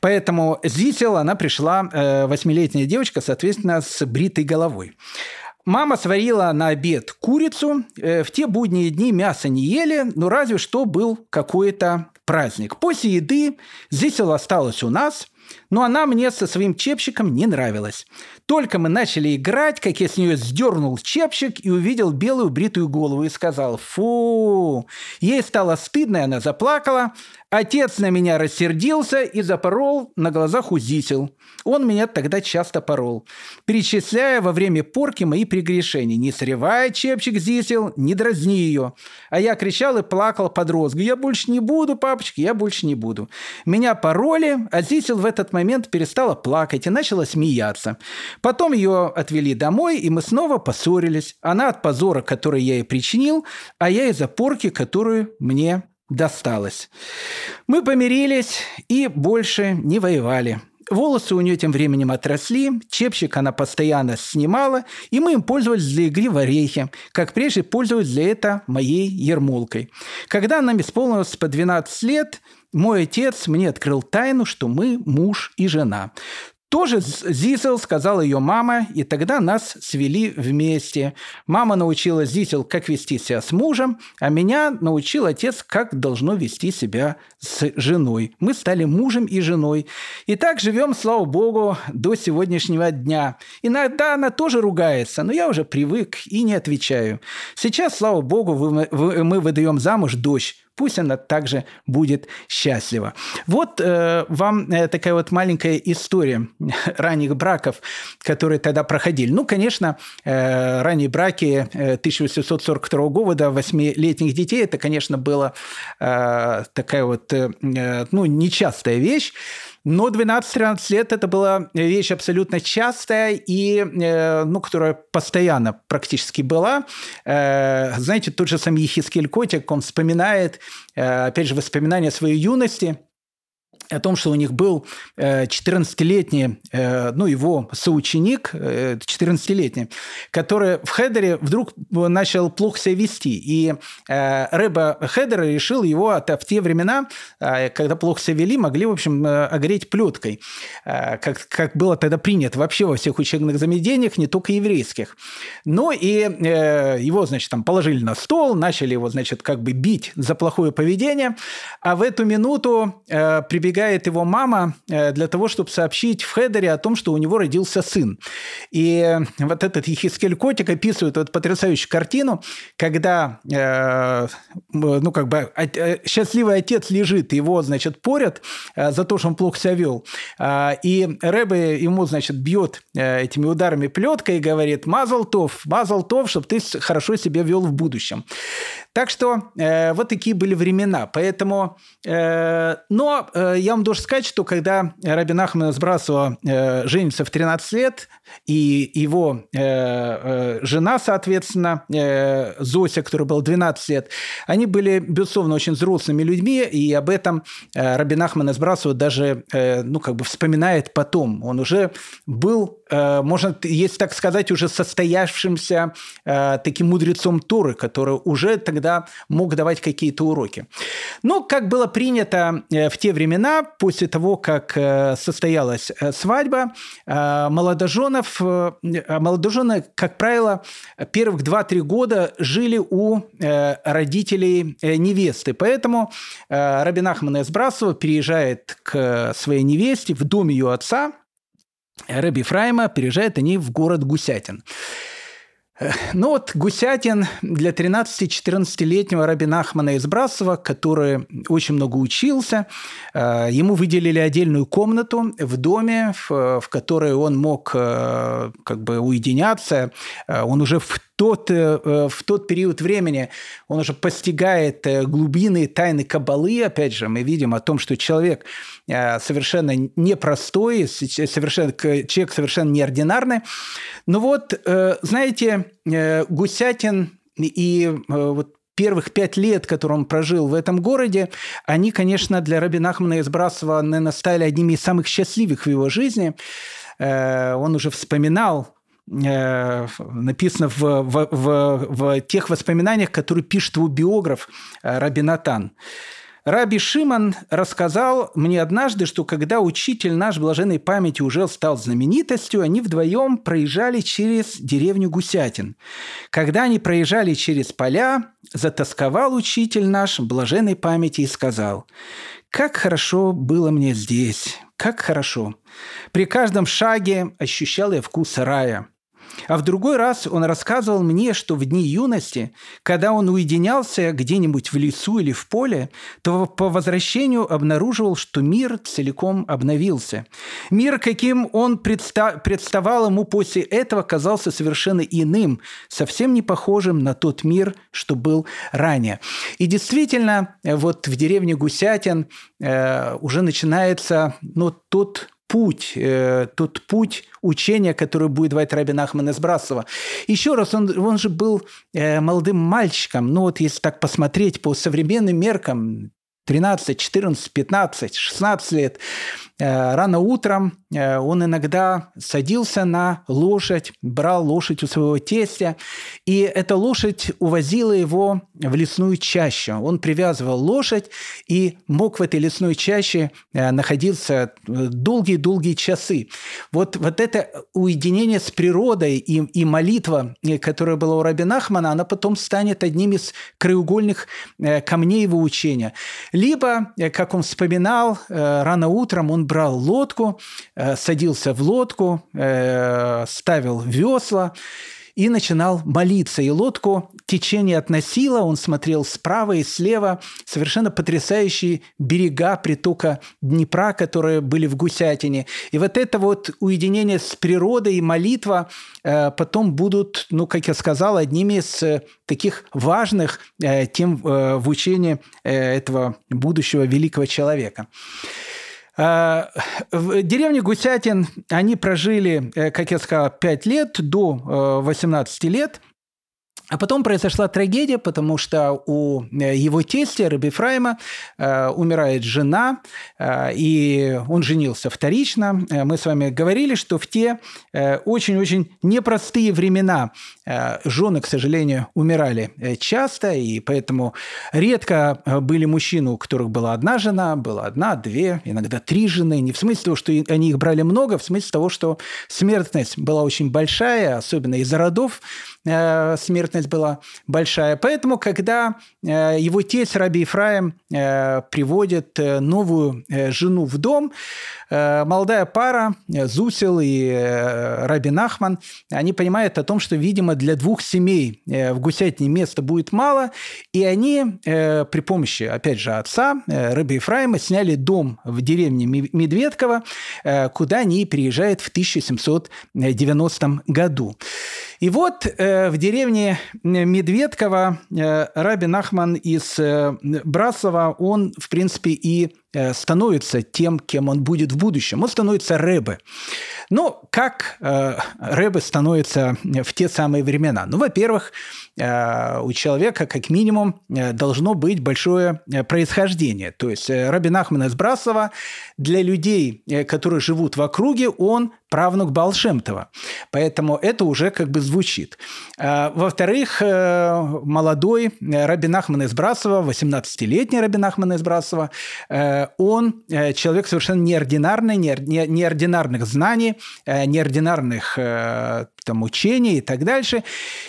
Поэтому зисел, она пришла, 8-летняя девочка, соответственно, с бритой головой. Мама сварила на обед курицу. В те будние дни мясо не ели, но разве что был какой-то праздник. После еды зисел осталась у нас, но она мне со своим чепчиком не нравилась. Только мы начали играть, как я с нее сдернул чепчик и увидел белую бритую голову и сказал «фу». Ей стало стыдно, и она заплакала. Отец на меня рассердился и запорол на глазах у зисел. Он меня тогда часто порол, перечисляя во время порки мои прегрешения. Не срывай чепчик, зисел, не дразни ее. А я кричал и плакал под розгой. Я больше не буду, папочка, я больше не буду. Меня пороли, а зисел в этот момент перестала плакать и начала смеяться. Потом ее отвели домой, и мы снова поссорились. Она от позора, который я ей причинил, а я из-за порки, которую мне досталось. Мы помирились и больше не воевали. Волосы у нее тем временем отросли, чепчик она постоянно снимала, и мы им пользовались для игры в орехи, как прежде пользовались для этого моей ермолкой. Когда нам исполнилось по 12 лет, мой отец мне открыл тайну, что мы муж и жена. Тоже зисел, сказала ее мама, и тогда нас свели вместе. Мама научила зисел, как вести себя с мужем, а меня научил отец, как должно вести себя с женой. Мы стали мужем и женой. И так живем, слава богу, до сегодняшнего дня. Иногда она тоже ругается, но я уже привык и не отвечаю. Сейчас, слава богу, мы выдаем замуж дочь. Пусть она также будет счастлива. Вот вам такая вот маленькая история ранних браков, которые тогда проходили. Ну, конечно, ранние браки 1842 года 8-летних детей, это, конечно, была такая вот ну, нечастая вещь. Но 12-13 лет это была вещь абсолютно частая и, ну, которая постоянно практически была. Знаете, тот же сам Ехискель Котик, он вспоминает, опять же, воспоминания своей юности, о том, что у них был 14-летний, ну, его соученик, 14-летний, который в Хедере вдруг начал плохо себя вести. И Ребе Хедера решил его, в те времена, когда плохо себя вели, могли, в общем, огреть плеткой, как было тогда принято вообще во всех учебных заведениях, не только еврейских. Ну, и его, значит, там положили на стол, начали его, значит, как бы бить за плохое поведение, а в эту минуту прибегает его мама для того, чтобы сообщить в Хедере о том, что у него родился сын. И вот этот Ехискель Котик описывает вот потрясающую картину, когда ну, как бы, счастливый отец лежит, его, значит, порят за то, что он плохо себя вел. И Ребе ему, значит, бьет этими ударами плеткой и говорит: мазал тов, чтобы ты хорошо себя вел в будущем. Так что вот такие были времена. Поэтому, но я вам должен сказать, что когда Рабби Нахман из Брацлава женится в 13 лет, и его жена, соответственно, Зося, которой было 12 лет, они были, безусловно, очень взрослыми людьми, и об этом Рабби Нахман из Брацлава даже ну, как бы вспоминает потом. Он уже был, можно, если так сказать, уже состоявшимся таким мудрецом Торы, который уже тогда мог давать какие-то уроки. Но как было принято в те времена, после того, как состоялась свадьба, молодожены, как правило, первых 2-3 года жили у родителей невесты. Поэтому Рабби Нахман из Брацлава переезжает к своей невесте в дом ее отца, Ребе Ефраима, переезжают они в город Гусятин. Ну вот Гусятин для 13-14-летнего Рабби Нахмана из Брацлава, который очень много учился, ему выделили отдельную комнату в доме, в которой он мог как бы уединяться. Он уже в тот период времени он уже постигает глубины тайны Каббалы. Опять же, мы видим о том, что человек совершенно непростой, человек совершенно неординарный. Но вот, знаете, Гусятин и вот первых 5 лет, которые он прожил в этом городе, они, конечно, для Рабби Нахмана из Брацлава, наверное, стали одними из самых счастливых в его жизни. Он уже вспоминал, написано в тех воспоминаниях, которые пишет его биограф Рабби Натан. Раби Шимон рассказал мне однажды, что когда учитель наш блаженной памяти уже стал знаменитостью, они вдвоем проезжали через деревню Гусятин. Когда они проезжали через поля, затосковал учитель наш блаженной памяти и сказал: «Как хорошо было мне здесь, как хорошо! При каждом шаге ощущал я вкус рая». А в другой раз он рассказывал мне, что в дни юности, когда он уединялся где-нибудь в лесу или в поле, то по возвращению обнаруживал, что мир целиком обновился. Мир, каким он представал ему после этого, казался совершенно иным, совсем не похожим на тот мир, что был ранее. И действительно, вот в деревне Гусятин уже начинается тот путь учения, который будет давать Рабби Нахман из Брацлава. Еще раз, он же был молодым мальчиком, если так посмотреть по современным меркам, 13, 14, 15, 16 лет. Рано утром он иногда садился на лошадь, брал лошадь у своего тестя, и эта лошадь увозила его в лесную чащу. Он привязывал лошадь и мог в этой лесной чаще находиться долгие-долгие часы. Вот это уединение с природой и молитва, которая была у Рабби Нахмана, она потом станет одним из краеугольных камней его учения. Либо, как он вспоминал, рано утром он брал лодку, садился в лодку, ставил весла и начинал молиться. И лодку течение относило, он смотрел справа и слева, совершенно потрясающие берега притока Днепра, которые были в Гусятине. И это уединение с природой и молитва потом будут, как я сказал, одними из таких важных тем в учении этого будущего великого человека. В деревне Гусятин они прожили, как я сказал, 5 лет, до 18 лет. А потом произошла трагедия, потому что у его тестя, Раби Фраима, умирает жена, и он женился вторично. Мы с вами говорили, что в те очень-очень непростые времена жены, к сожалению, умирали часто, и поэтому редко были мужчины, у которых была одна жена, была одна, две, иногда 3 жены. Не в смысле того, что они их брали много, в смысле того, что смертность была очень большая, особенно из родов смерть была большая. Поэтому, когда его тесть Раби Ефраим приводит новую жену в дом, молодая пара, Зисель и Рабби Нахман, они понимают о том, что, видимо, для 2 семей в Гусятине места будет мало, и они при помощи, опять же, отца Раби Ефраима сняли дом в деревне Медведково, куда они переезжают в 1790 году. И в деревне Медведково Рабби Нахман из Брацлава, он, в принципе, и становится тем, кем он будет в будущем. Он становится рэбе. Как рэбе становится в те самые времена? Во-первых, у человека, как минимум, должно быть большое происхождение. То есть Рабби Нахман из Брацлава для людей, которые живут в округе, он правнук Баал Шем Това. Поэтому это уже звучит. Во-вторых, молодой Рабби Нахман из Брацлава, 18-летний Рабби Нахман из Брацлава, он человек совершенно неординарный, неординарных знаний, неординарных учений и так дальше.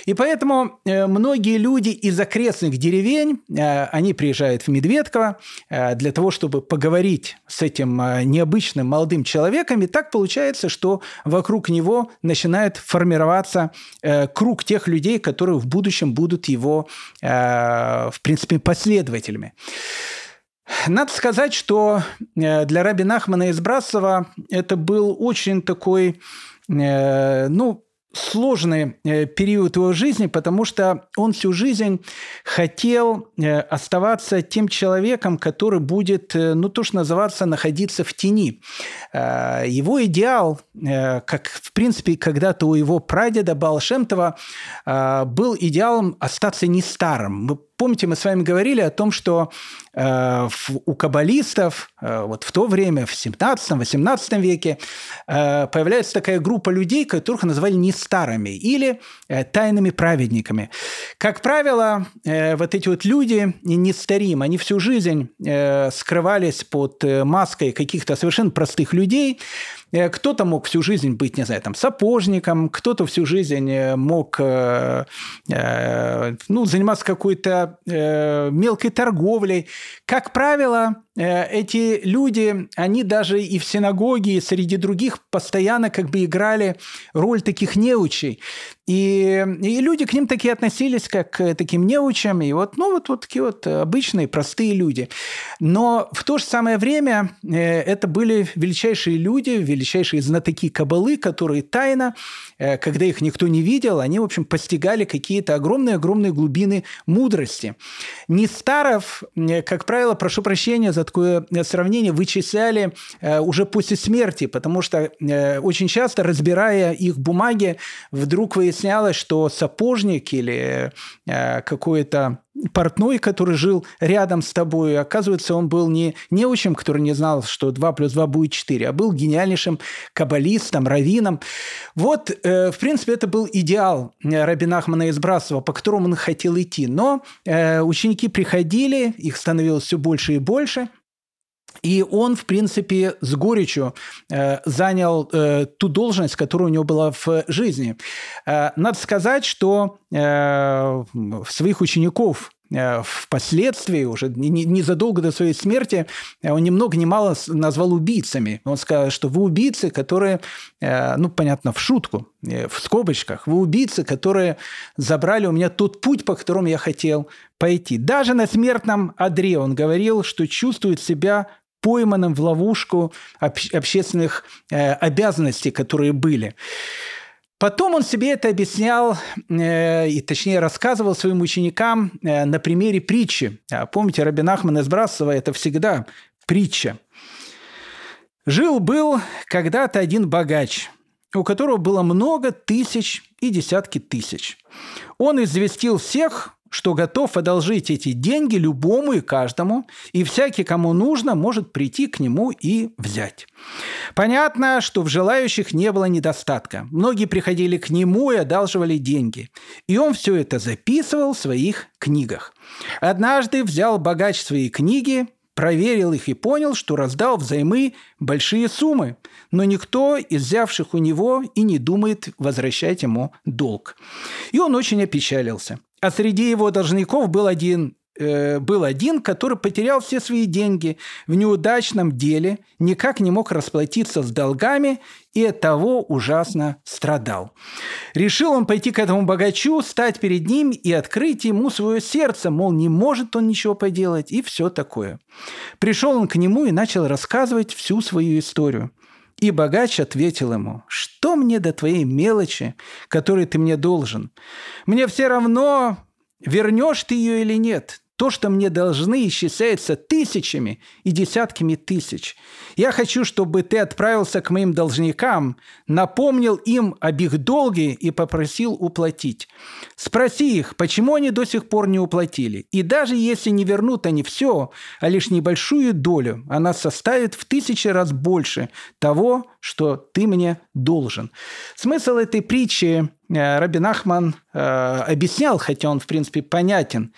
И поэтому многие люди из окрестных деревень, они приезжают в Медведково для того, чтобы поговорить с этим необычным молодым человеком. И так получается, что вокруг него начинает формироваться круг тех людей, которые в будущем будут его, в принципе, последователями. Надо сказать, что для Рабби Нахмана из Брацлава это был очень такой, сложный период его жизни, потому что он всю жизнь хотел оставаться тем человеком, который будет, находиться в тени. Его идеал, как, в принципе, когда-то у его прадеда Баал Шем Това, был идеалом остаться не старым. Помните, мы с вами говорили о том, что у каббалистов вот в то время, в 17-18 веке, появляется такая группа людей, которых называли нестарами или тайными праведниками. Как правило, вот эти вот люди, нестарим, они всю жизнь скрывались под маской каких-то совершенно простых людей. Кто-то мог всю жизнь быть, не знаю, там, сапожником, кто-то всю жизнь мог заниматься какой-то мелкой торговлей. Как правило, эти люди, они даже и в синагоге, и среди других постоянно как бы играли роль таких неучей. И люди к ним такие относились, как к таким неучам. И вот такие вот обычные, простые люди. Но в то же самое время это были величайшие люди, величайшие знатоки каббалы, которые тайно, когда их никто не видел, они, в общем, постигали какие-то огромные-огромные глубины мудрости. Нестаров, как правило, прошу прощения за такое сравнение, вычисляли уже после смерти, потому что очень часто, разбирая их бумаги, вдруг выяснялось, что сапожник или какой-то портной, который жил рядом с тобой, оказывается, он был не неучим, который не знал, что 2 + 2 = 4, а был гениальнейшим каббалистом, раввином. В принципе, это был идеал Рабби Нахмана из Брацлава, по которому он хотел идти. Но ученики приходили, их становилось все больше и больше. И он, в принципе, с горечью занял ту должность, которая у него была в жизни. Надо сказать, что своих учеников впоследствии, уже незадолго до своей смерти, он ни много ни мало назвал убийцами. Он сказал, что вы убийцы, которые, понятно, в шутку, в скобочках, вы убийцы, которые забрали у меня тот путь, по которому я хотел пойти. Даже на смертном одре он говорил, что чувствует себя пойманным в ловушку общественных обязанностей, которые были. Потом он себе это объяснял, и рассказывал своим ученикам на примере притчи. Помните, Рабби Нахман из Брацлава – это всегда притча. «Жил-был когда-то один богач, у которого было много тысяч и десятки тысяч. Он известил всех, что готов одолжить эти деньги любому и каждому, и всякий, кому нужно, может прийти к нему и взять. Понятно, что в желающих не было недостатка. Многие приходили к нему и одалживали деньги, и он все это записывал в своих книгах. Однажды взял богач свои книги, проверил их и понял, что раздал взаймы большие суммы, но никто из взявших у него и не думает возвращать ему долг. И он очень опечалился. А среди его должников был один, который потерял все свои деньги в неудачном деле, никак не мог расплатиться с долгами и оттого ужасно страдал. Решил он пойти к этому богачу, стать перед ним и открыть ему свое сердце, мол, не может он ничего поделать и все такое. Пришел он к нему и начал рассказывать всю свою историю. И богач ответил ему: «Что мне до твоей мелочи, которую ты мне должен? Мне все равно, вернешь ты ее или нет. То, что мне должны, исчисляется тысячами и десятками тысяч. Я хочу, чтобы ты отправился к моим должникам, напомнил им об их долге и попросил уплатить. Спроси их, почему они до сих пор не уплатили. И даже если не вернут они все, а лишь небольшую долю, она составит в 1000 раз больше того, что ты мне должен». Смысл этой притчи Рабби Нахман объяснял, хотя он, в принципе, понятен.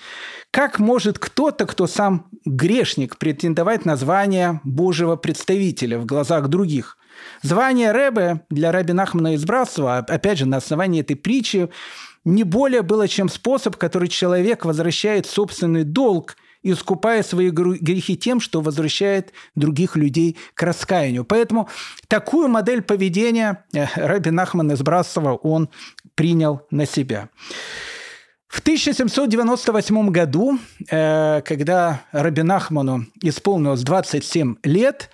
Как может кто-то, кто сам грешник, претендовать на звание Божьего представителя в глазах других? Звание Ребе для Рабби Нахмана из Брацлава, опять же, на основании этой притчи, не более было, чем способ, который человек возвращает собственный долг, искупая свои грехи тем, что возвращает других людей к раскаянию. Поэтому такую модель поведения Рабби Нахман из Брацлава он принял на себя. В 1798 году, когда Рабби Нахману исполнилось 27 лет,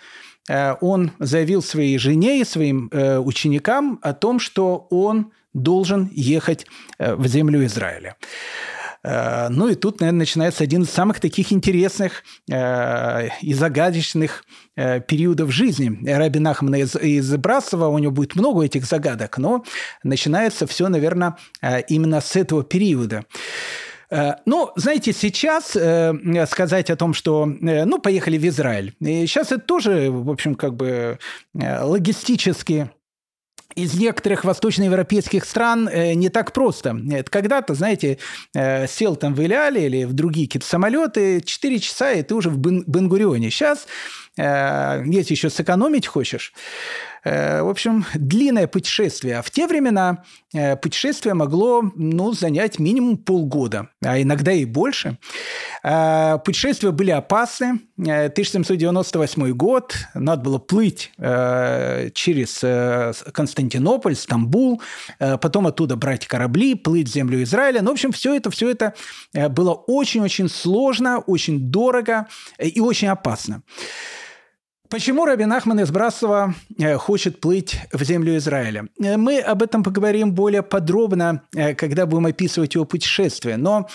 он заявил своей жене и своим ученикам о том, что он должен ехать в землю Израиля. И тут, наверное, начинается один из самых таких интересных и загадочных периодов жизни Рабби Нахмана из Брацлава. У него будет много этих загадок, но начинается все, наверное, именно с этого периода. Ну, знаете, сейчас сказать о том, что, ну, поехали в Израиль. И сейчас это тоже, в общем, как бы логистически из некоторых восточноевропейских стран не так просто. Это когда-то, знаете, сел там в Эль-Але или в другие какие-то самолеты, 4 часа, и ты уже в Бен-Гурионе. Сейчас, если еще сэкономить хочешь, в общем, длинное путешествие. А в те времена путешествие могло, ну, занять минимум полгода, а иногда и больше. Путешествия были опасны. 1798 год. Надо было плыть через Константинополь, Стамбул, потом оттуда брать корабли, плыть в землю Израиля. Ну, в общем, все это было очень-очень сложно, очень дорого и очень опасно. Почему Рабби Нахман из Брацлава хочет плыть в землю Израиля? Мы об этом поговорим более подробно, когда будем описывать его путешествие. Но,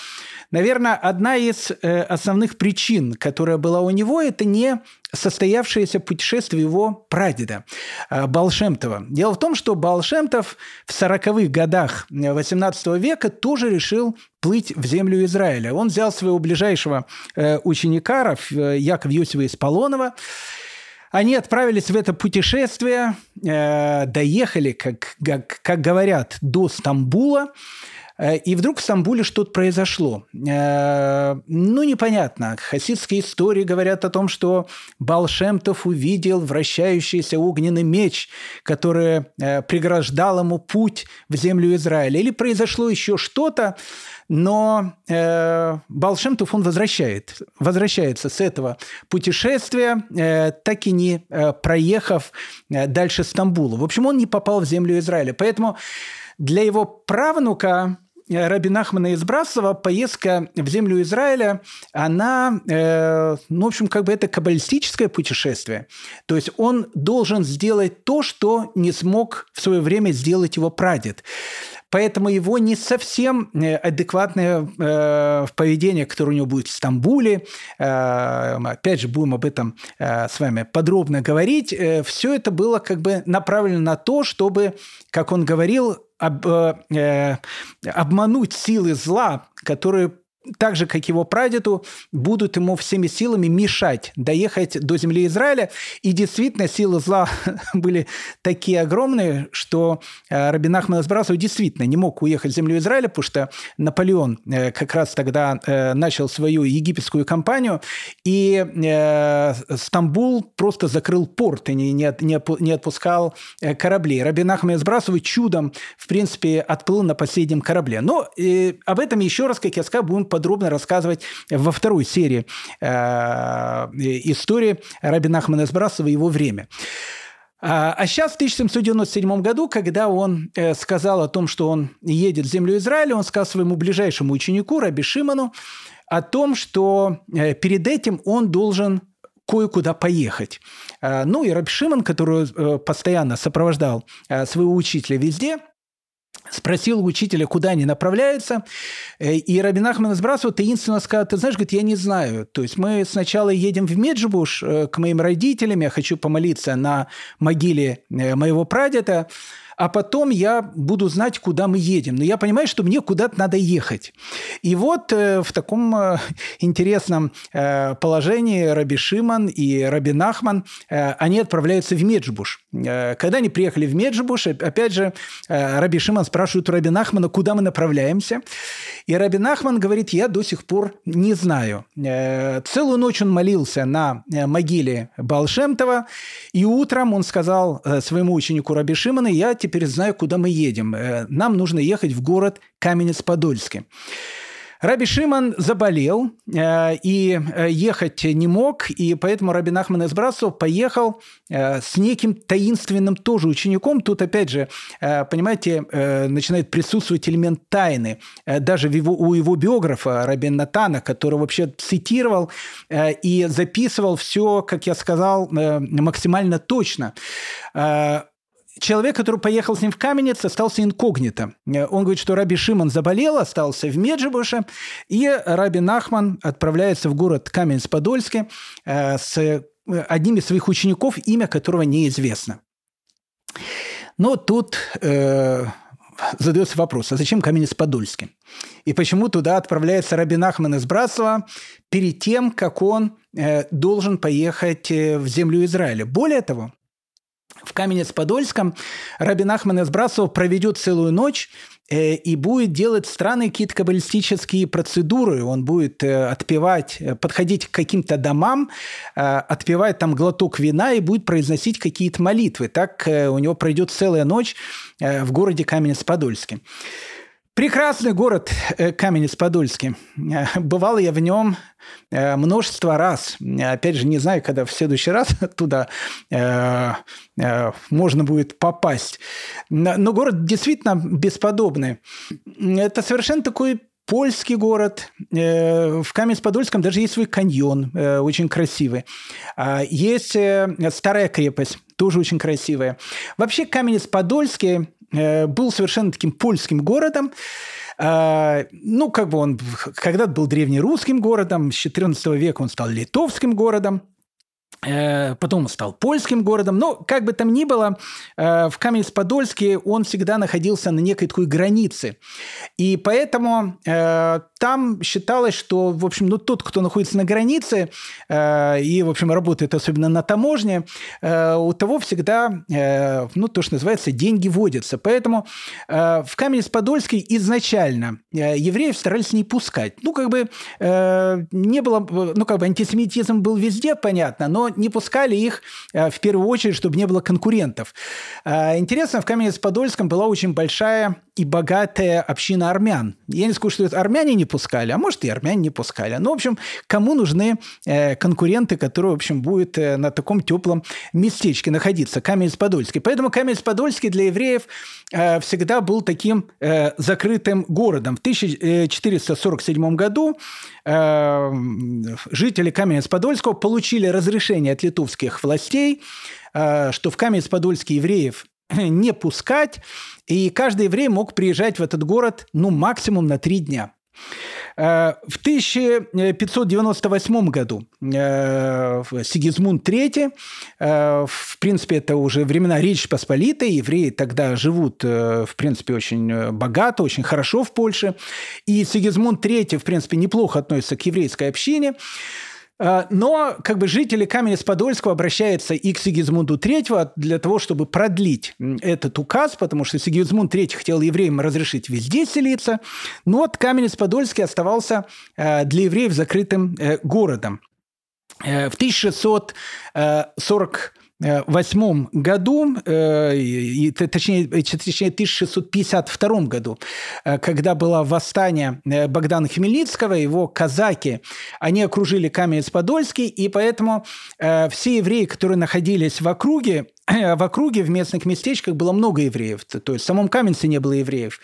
наверное, одна из основных причин, которая была у него, это не состоявшееся путешествие его прадеда Баал Шем Това. Дело в том, что Баал Шем Тов в 40-х годах XVIII века тоже решил плыть в землю Израиля. Он взял своего ближайшего ученика, Якова Йосефа из Полонного. Они отправились в это путешествие, доехали, как говорят, до Стамбула, и вдруг в Стамбуле что-то произошло. Ну, непонятно. Хасидские истории говорят о том, что Баал Шем Тов увидел вращающийся огненный меч, который преграждал ему путь в землю Израиля. Или произошло еще что-то, но Баал Шем Тов, он возвращается с этого путешествия, так и не проехав дальше Стамбула. В общем, он не попал в землю Израиля. Поэтому для его правнука Рабби Нахмана из Брацлава поездка в землю Израиля, она, ну, в общем, как бы это каббалистическое путешествие. То есть он должен сделать то, что не смог в свое время сделать его прадед. Поэтому его не совсем адекватное поведение, которое у него будет в Стамбуле, опять же, будем об этом с вами подробно говорить, все это было как бы направлено на то, чтобы, как он говорил, обмануть силы зла, которые так же, как его прадеду, будут ему всеми силами мешать доехать до земли Израиля. И действительно, силы зла были такие огромные, что Рабби Нахман из Брацлава действительно не мог уехать в землю Израиля, потому что Наполеон как раз тогда начал свою египетскую кампанию, и Стамбул просто закрыл порт и не отпускал корабли. Рабби Нахман из Брацлава чудом, в принципе, отплыл на последнем корабле. Но об этом еще раз, как я сказал, будем подробно рассказывать во второй серии истории Рабби Нахмана из Брацлава и его время. А сейчас, в 1797 году, когда он сказал о том, что он едет в землю Израиля, он сказал своему ближайшему ученику, Раби Шимону, о том, что перед этим он должен кое-куда поехать. Ну и Раби Шимон, который постоянно сопровождал своего учителя везде, спросил у учителя, куда они направляются, и Рабби Нахман из Брацлава таинственно сказал: ты знаешь, говорит, я не знаю. То есть мы сначала едем в Меджибож к моим родителям, я хочу помолиться на могиле моего прадеда, а потом я буду знать, куда мы едем. Но я понимаю, что мне куда-то надо ехать. И вот в таком интересном положении Раби Шимон и Рабби Нахман, они отправляются в Меджибож. Когда они приехали в Меджибож, опять же, Раби Шимон спрашивает у Рабби Нахмана, куда мы направляемся. И Рабби Нахман говорит: я до сих пор не знаю. Целую ночь он молился на могиле Баал Шем Това, и утром он сказал своему ученику Раби Шимону: я теперь знаю, куда мы едем. Нам нужно ехать в город Каменец-Подольский. Раби Шимон заболел и ехать не мог, и поэтому Рабби Нахман из Брацлава поехал с неким таинственным тоже учеником. Тут, опять же, понимаете, начинает присутствовать элемент тайны. Даже у его биографа Раби Натана, который вообще цитировал и записывал все, как я сказал, максимально точно. Человек, который поехал с ним в Каменец, остался инкогнито. Он говорит, что Раби Шимон заболел, остался в Меджибоше, и Рабби Нахман отправляется в город Каменец-Подольский с одним из своих учеников, имя которого неизвестно. Но тут задается вопрос, а зачем Каменец-Подольский? И почему туда отправляется Рабби Нахман из Брацлава перед тем, как он должен поехать в землю Израиля? Более того, в Каменец-Подольском Рабби Нахман из Брацлава проведет целую ночь и будет делать странные какие-то каббалистические процедуры. Он будет отпевать, подходить к каким-то домам, отпевать там глоток вина и будет произносить какие-то молитвы. Так у него пройдет целая ночь в городе Каменец-Подольске. Прекрасный город Каменец-Подольский. Бывал я в нем множество раз. Опять же, не знаю, когда в следующий раз туда можно будет попасть. Но город действительно бесподобный. Это совершенно такой польский город. В Каменец-Подольском даже есть свой каньон, очень красивый. Есть старая крепость, тоже очень красивая. Вообще Каменец-Подольский был совершенно таким польским городом. Ну, как бы он когда-то был древнерусским городом, с XIV века он стал литовским городом, потом он стал польским городом. Но, как бы там ни было, в Каменец-Подольске он всегда находился на некой такой границе. И поэтому там считалось, что, в общем, ну, тот, кто находится на границе и, в общем, работает особенно на таможне, у того всегда, ну, то, что называется, деньги водятся. Поэтому в Каменец-Подольске изначально евреев старались не пускать. Ну, как бы не было... Ну, как бы антисемитизм был везде, понятно, но не пускали их в первую очередь, чтобы не было конкурентов. Интересно, в Каменец-Подольском была очень большая и богатая община армян. Я не скажу, что это армяне не пускали, а может, и армяне не пускали. Но, в общем, кому нужны конкуренты, которые, в общем, будут на таком теплом местечке находиться, Каменец-Подольский. Поэтому Каменец-Подольский для евреев всегда был таким закрытым городом. В 1447 году жители Каменец-Подольского получили разрешение от литовских властей, что в Каменец-Подольске евреев не пускать, и каждый еврей мог приезжать в этот город, ну, максимум на 3 дня. В 1598 году Сигизмунд III, в принципе, это уже времена Речи Посполитой, евреи тогда живут, в принципе, очень богато, очень хорошо в Польше, и Сигизмунд III, в принципе, неплохо относится к еврейской общине. Но как бы жители Каменец-Подольского обращаются и к Сигизмунду III для того, чтобы продлить этот указ, потому что Сигизмунд III хотел евреям разрешить везде селиться, но вот Каменец-Подольский оставался для евреев закрытым городом. В 1648 году, точнее, в 1652 году, когда было восстание Богдана Хмельницкого, его казаки, они окружили Каменец-Подольский, и поэтому все евреи, которые находились в округе, в местных местечках было много евреев, то есть в самом Каменце не было евреев.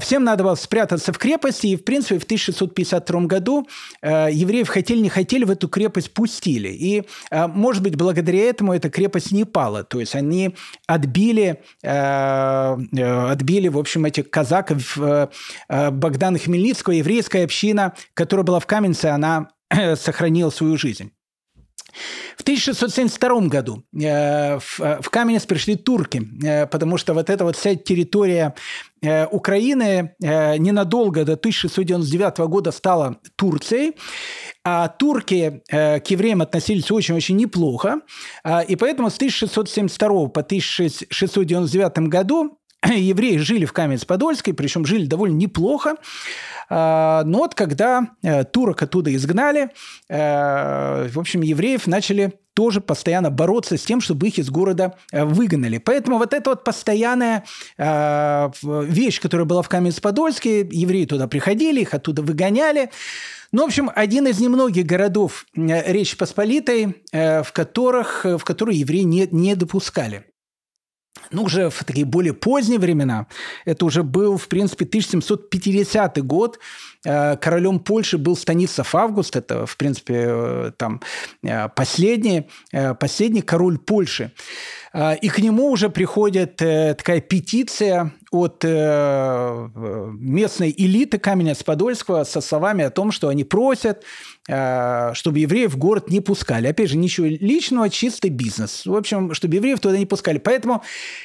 Всем надо было спрятаться в крепости, и, в принципе, в 1652 году евреев хотели, не хотели, в эту крепость пустили. И, может быть, благодаря этому эта крепость не пала, то есть они отбили, в общем, этих казаков Богдана Хмельницкого, еврейская община, которая была в Каменце, она сохранила свою жизнь. В 1672 году в Каменец пришли турки, потому что вот эта вот вся территория Украины ненадолго до 1699 года стала Турцией, а турки к евреям относились очень-очень неплохо, и поэтому с 1672 по 1699 году евреи жили в Каменец-Подольске, причем жили довольно неплохо. Но вот когда турок оттуда изгнали, в общем, евреев начали тоже постоянно бороться с тем, чтобы их из города выгнали. Поэтому вот эта вот постоянная вещь, которая была в Каменец-Подольске, евреи туда приходили, их оттуда выгоняли. Ну, в общем, один из немногих городов Речи Посполитой, в которые евреи не допускали. Ну, уже в такие более поздние времена, это уже был, в принципе, 1750 год, королем Польши был Станислав Август, это, в принципе, там, последний король Польши. И к нему уже приходит такая петиция от местной элиты Каменец-Подольского со словами о том, что они просят, чтобы евреев в город не пускали. Опять же, ничего личного, чистый бизнес. В общем, чтобы евреев туда не пускали. Поэтому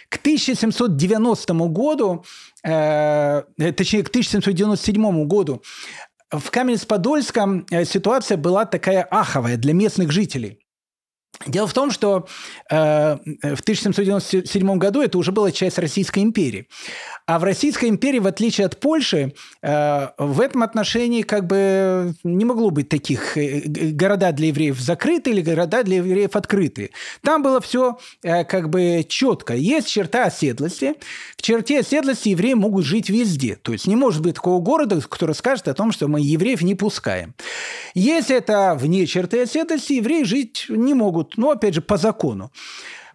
к 1790 году, точнее, к 1797 году в Каменец-Подольском ситуация была такая аховая для местных жителей. Дело в том, что в 1797 году это уже была часть Российской империи. А в Российской империи, в отличие от Польши, в этом отношении как бы не могло быть таких города для евреев закрыты или города для евреев открыты. Там было все как бы четко. Есть черта оседлости. В черте оседлости евреи могут жить везде. То есть не может быть такого города, который скажет о том, что мы евреев не пускаем. Если это вне черты оседлости, евреи жить не могут. Но, опять же, по закону.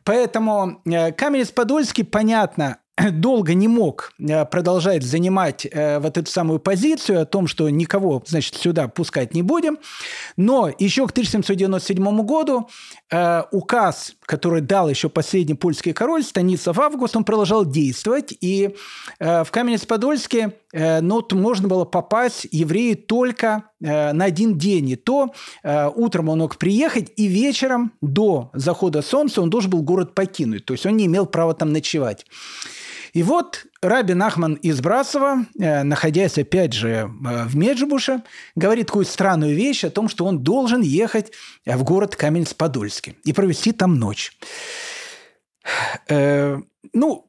Поэтому Каменец-Подольский, понятно, долго не мог продолжать занимать вот эту самую позицию о том, что никого, значит, сюда пускать не будем. Но еще к 1797 году указ, который дал еще последний польский король Станислав Август, он продолжал действовать. И в Каменец-Подольске можно было попасть евреи только на один день. И то утром он мог приехать, и вечером до захода солнца он должен был город покинуть. То есть он не имел права там ночевать. И вот Рабби Нахман из Брацлава, находясь, опять же, в Меджибоше, говорит такую странную вещь о том, что он должен ехать в город Каменец-Подольский и провести там ночь.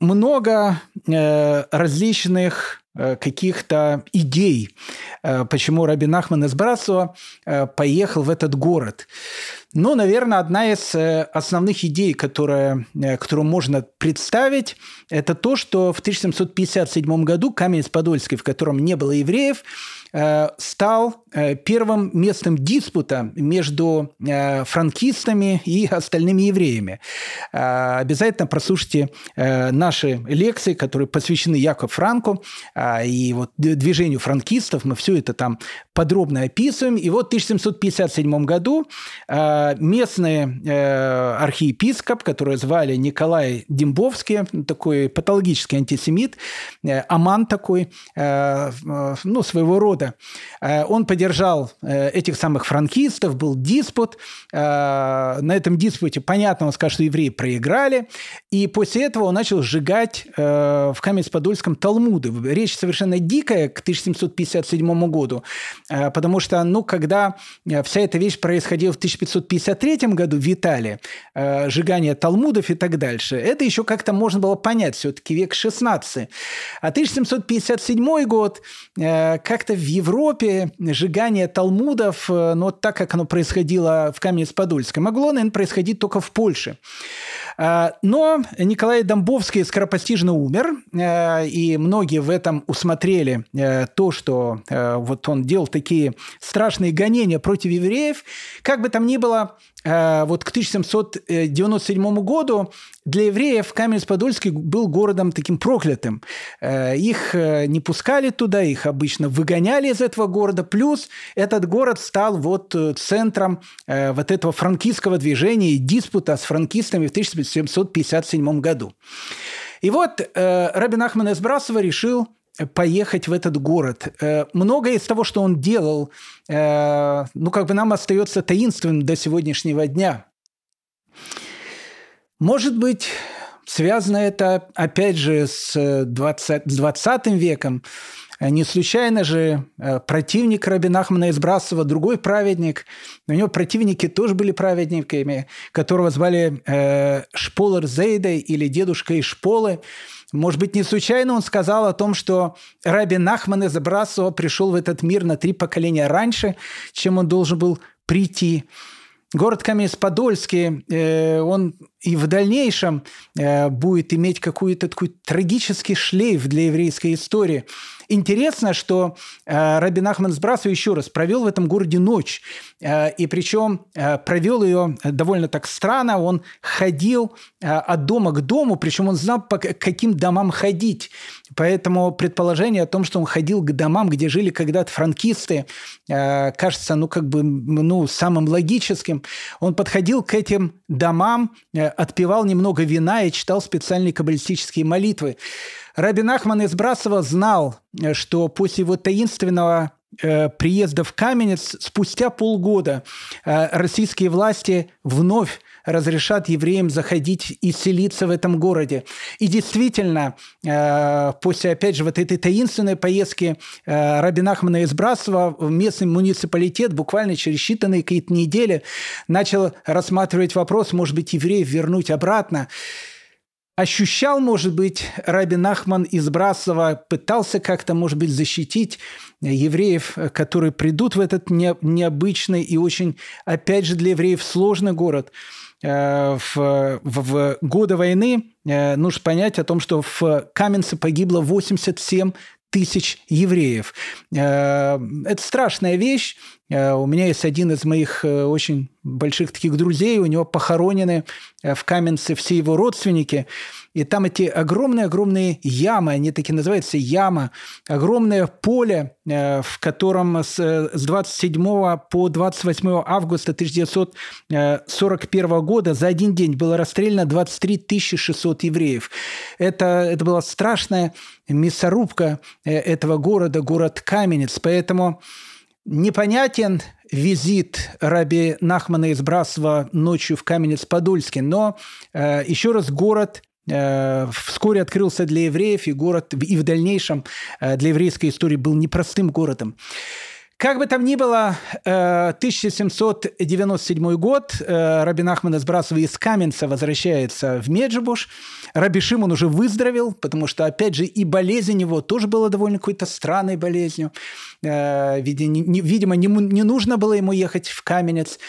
Много различных каких-то идей, почему Рабби Нахман из Брацлава поехал в этот город. Но, наверное, одна из основных идей, которую можно представить, это то, что в 1757 году Каменец-Подольский, в котором не было евреев, стал первым местом диспута между франкистами и остальными евреями. Обязательно прослушайте наши лекции, которые посвящены Якову Франку и вот движению франкистов. Мы все это там подробно описываем. И вот в 1757 году местный архиепископ, которого звали Николай Дембовский, такой патологический антисемит, аман такой, своего рода, он поддержал этих самых франкистов, был диспут. На этом диспуте, понятно, он сказал, что евреи проиграли, и после этого он начал сжигать в Каменец-Подольском талмуды. Речь совершенно дикая к 1757 году, потому что, когда вся эта вещь происходила в 1553 году в Италии, сжигание талмудов и так дальше, это еще как-то можно было понять, все-таки век 16. А 1757 год, как-то в Европе сжигание талмудов, так как оно происходило в Каменец-Подольском, могло, наверное, происходить только в Польше. Но Николай Домбовский скоропостижно умер, и многие в этом усмотрели то, что вот он делал такие страшные гонения против евреев. Как бы там ни было, вот к 1797 году для евреев Каменец-Подольский был городом таким проклятым. Их не пускали туда, их обычно выгоняли из этого города. Плюс этот город стал центром вот этого франкистского движения и диспута с франкистами в 1757 году. И вот Рабби Нахман из Брацлава решил поехать в этот город. Многое из того, что он делал, нам остается таинственным до сегодняшнего дня. Может быть, связано это, опять же, с 20 веком. Не случайно же противник Рабби Нахмана из Брацлава, другой праведник, у него противники тоже были праведниками, которого звали Шполер Зейдой или дедушка из Шполы. Может быть, не случайно он сказал о том, что Рабби Нахман из Брацлава пришел в этот мир на 3 поколения раньше, чем он должен был прийти. Город Каменец-Подольский, он и в дальнейшем будет иметь какой-то такой трагический шлейф для еврейской истории. Интересно, что Рабби Нахман из Брацлава еще раз провел в этом городе ночь. И причем провел ее довольно так странно. Он ходил от дома к дому, причем он знал, по каким домам ходить. Поэтому предположение о том, что он ходил к домам, где жили когда-то франкисты, кажется, самым логическим. Он подходил к этим домам, отпивал немного вина и читал специальные каббалистические молитвы. Рабби Нахман из Брацлава знал, что после его таинственного приезда в Каменец спустя полгода российские власти вновь разрешат евреям заходить и селиться в этом городе. И действительно, после, опять же, вот этой таинственной поездки Рабби Нахмана из Брацлава в местный муниципалитет буквально через считанные какие-то недели начал рассматривать вопрос, может быть, евреев вернуть обратно. Ощущал, может быть, Рабби Нахман из Брацлава, пытался как-то, может быть, защитить евреев, которые придут в этот необычный и очень, опять же, для евреев сложный город. В годы войны нужно понять о том, что в Каменце погибло 87 тысяч евреев. Это страшная вещь. У меня есть один из моих очень больших таких друзей, у него похоронены в Каменце все его родственники, и там эти огромные-огромные ямы, они такие называются, яма, огромное поле, в котором с 27 по 28 августа 1941 года за один день было расстреляно 23 600 евреев. Это была страшная мясорубка этого города, город Каменец, поэтому... Непонятен визит Рабби Нахмана из Брацлава ночью в Каменец-Подольский, но, еще раз, город вскоре открылся для евреев, и город и в дальнейшем для еврейской истории был непростым городом. Как бы там ни было, 1797 год, Рабби Нахман из Брацлава из Каменца возвращается в Меджибож. Раби Шимон уже выздоровел, потому что, опять же, и болезнь у него тоже была довольно какой-то странной болезнью. Видимо, не нужно было ему ехать в Каменец.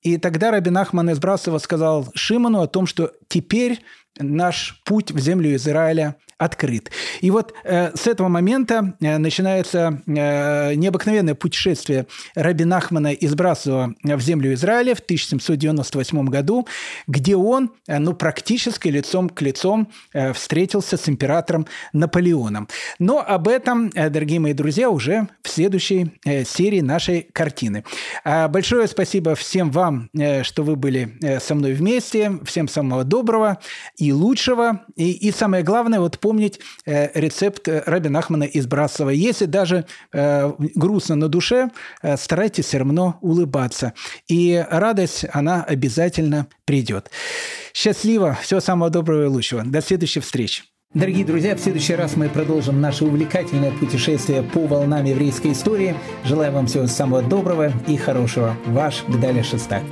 И тогда Рабби Нахман из Брацлава сказал Шимону о том, что теперь наш путь в землю Израиля открыт. И вот с этого момента начинается необыкновенное путешествие Рабби Нахмана из Брацлава в землю Израиля в 1798 году, где он практически лицом к лицу встретился с императором Наполеоном. Но об этом, дорогие мои друзья, уже в следующей серии нашей картины. Большое спасибо всем вам, что вы были со мной вместе. Всем самого доброго и лучшего. И самое главное, вот помнить рецепт Рабби Нахмана из Брацлава. Если даже грустно на душе, старайтесь все равно улыбаться. И радость, она обязательно придет. Счастливо, всего самого доброго и лучшего. До следующих встреч. Дорогие друзья, в следующий раз мы продолжим наше увлекательное путешествие по волнам еврейской истории. Желаю вам всего самого доброго и хорошего. Ваш Гдали Шестак.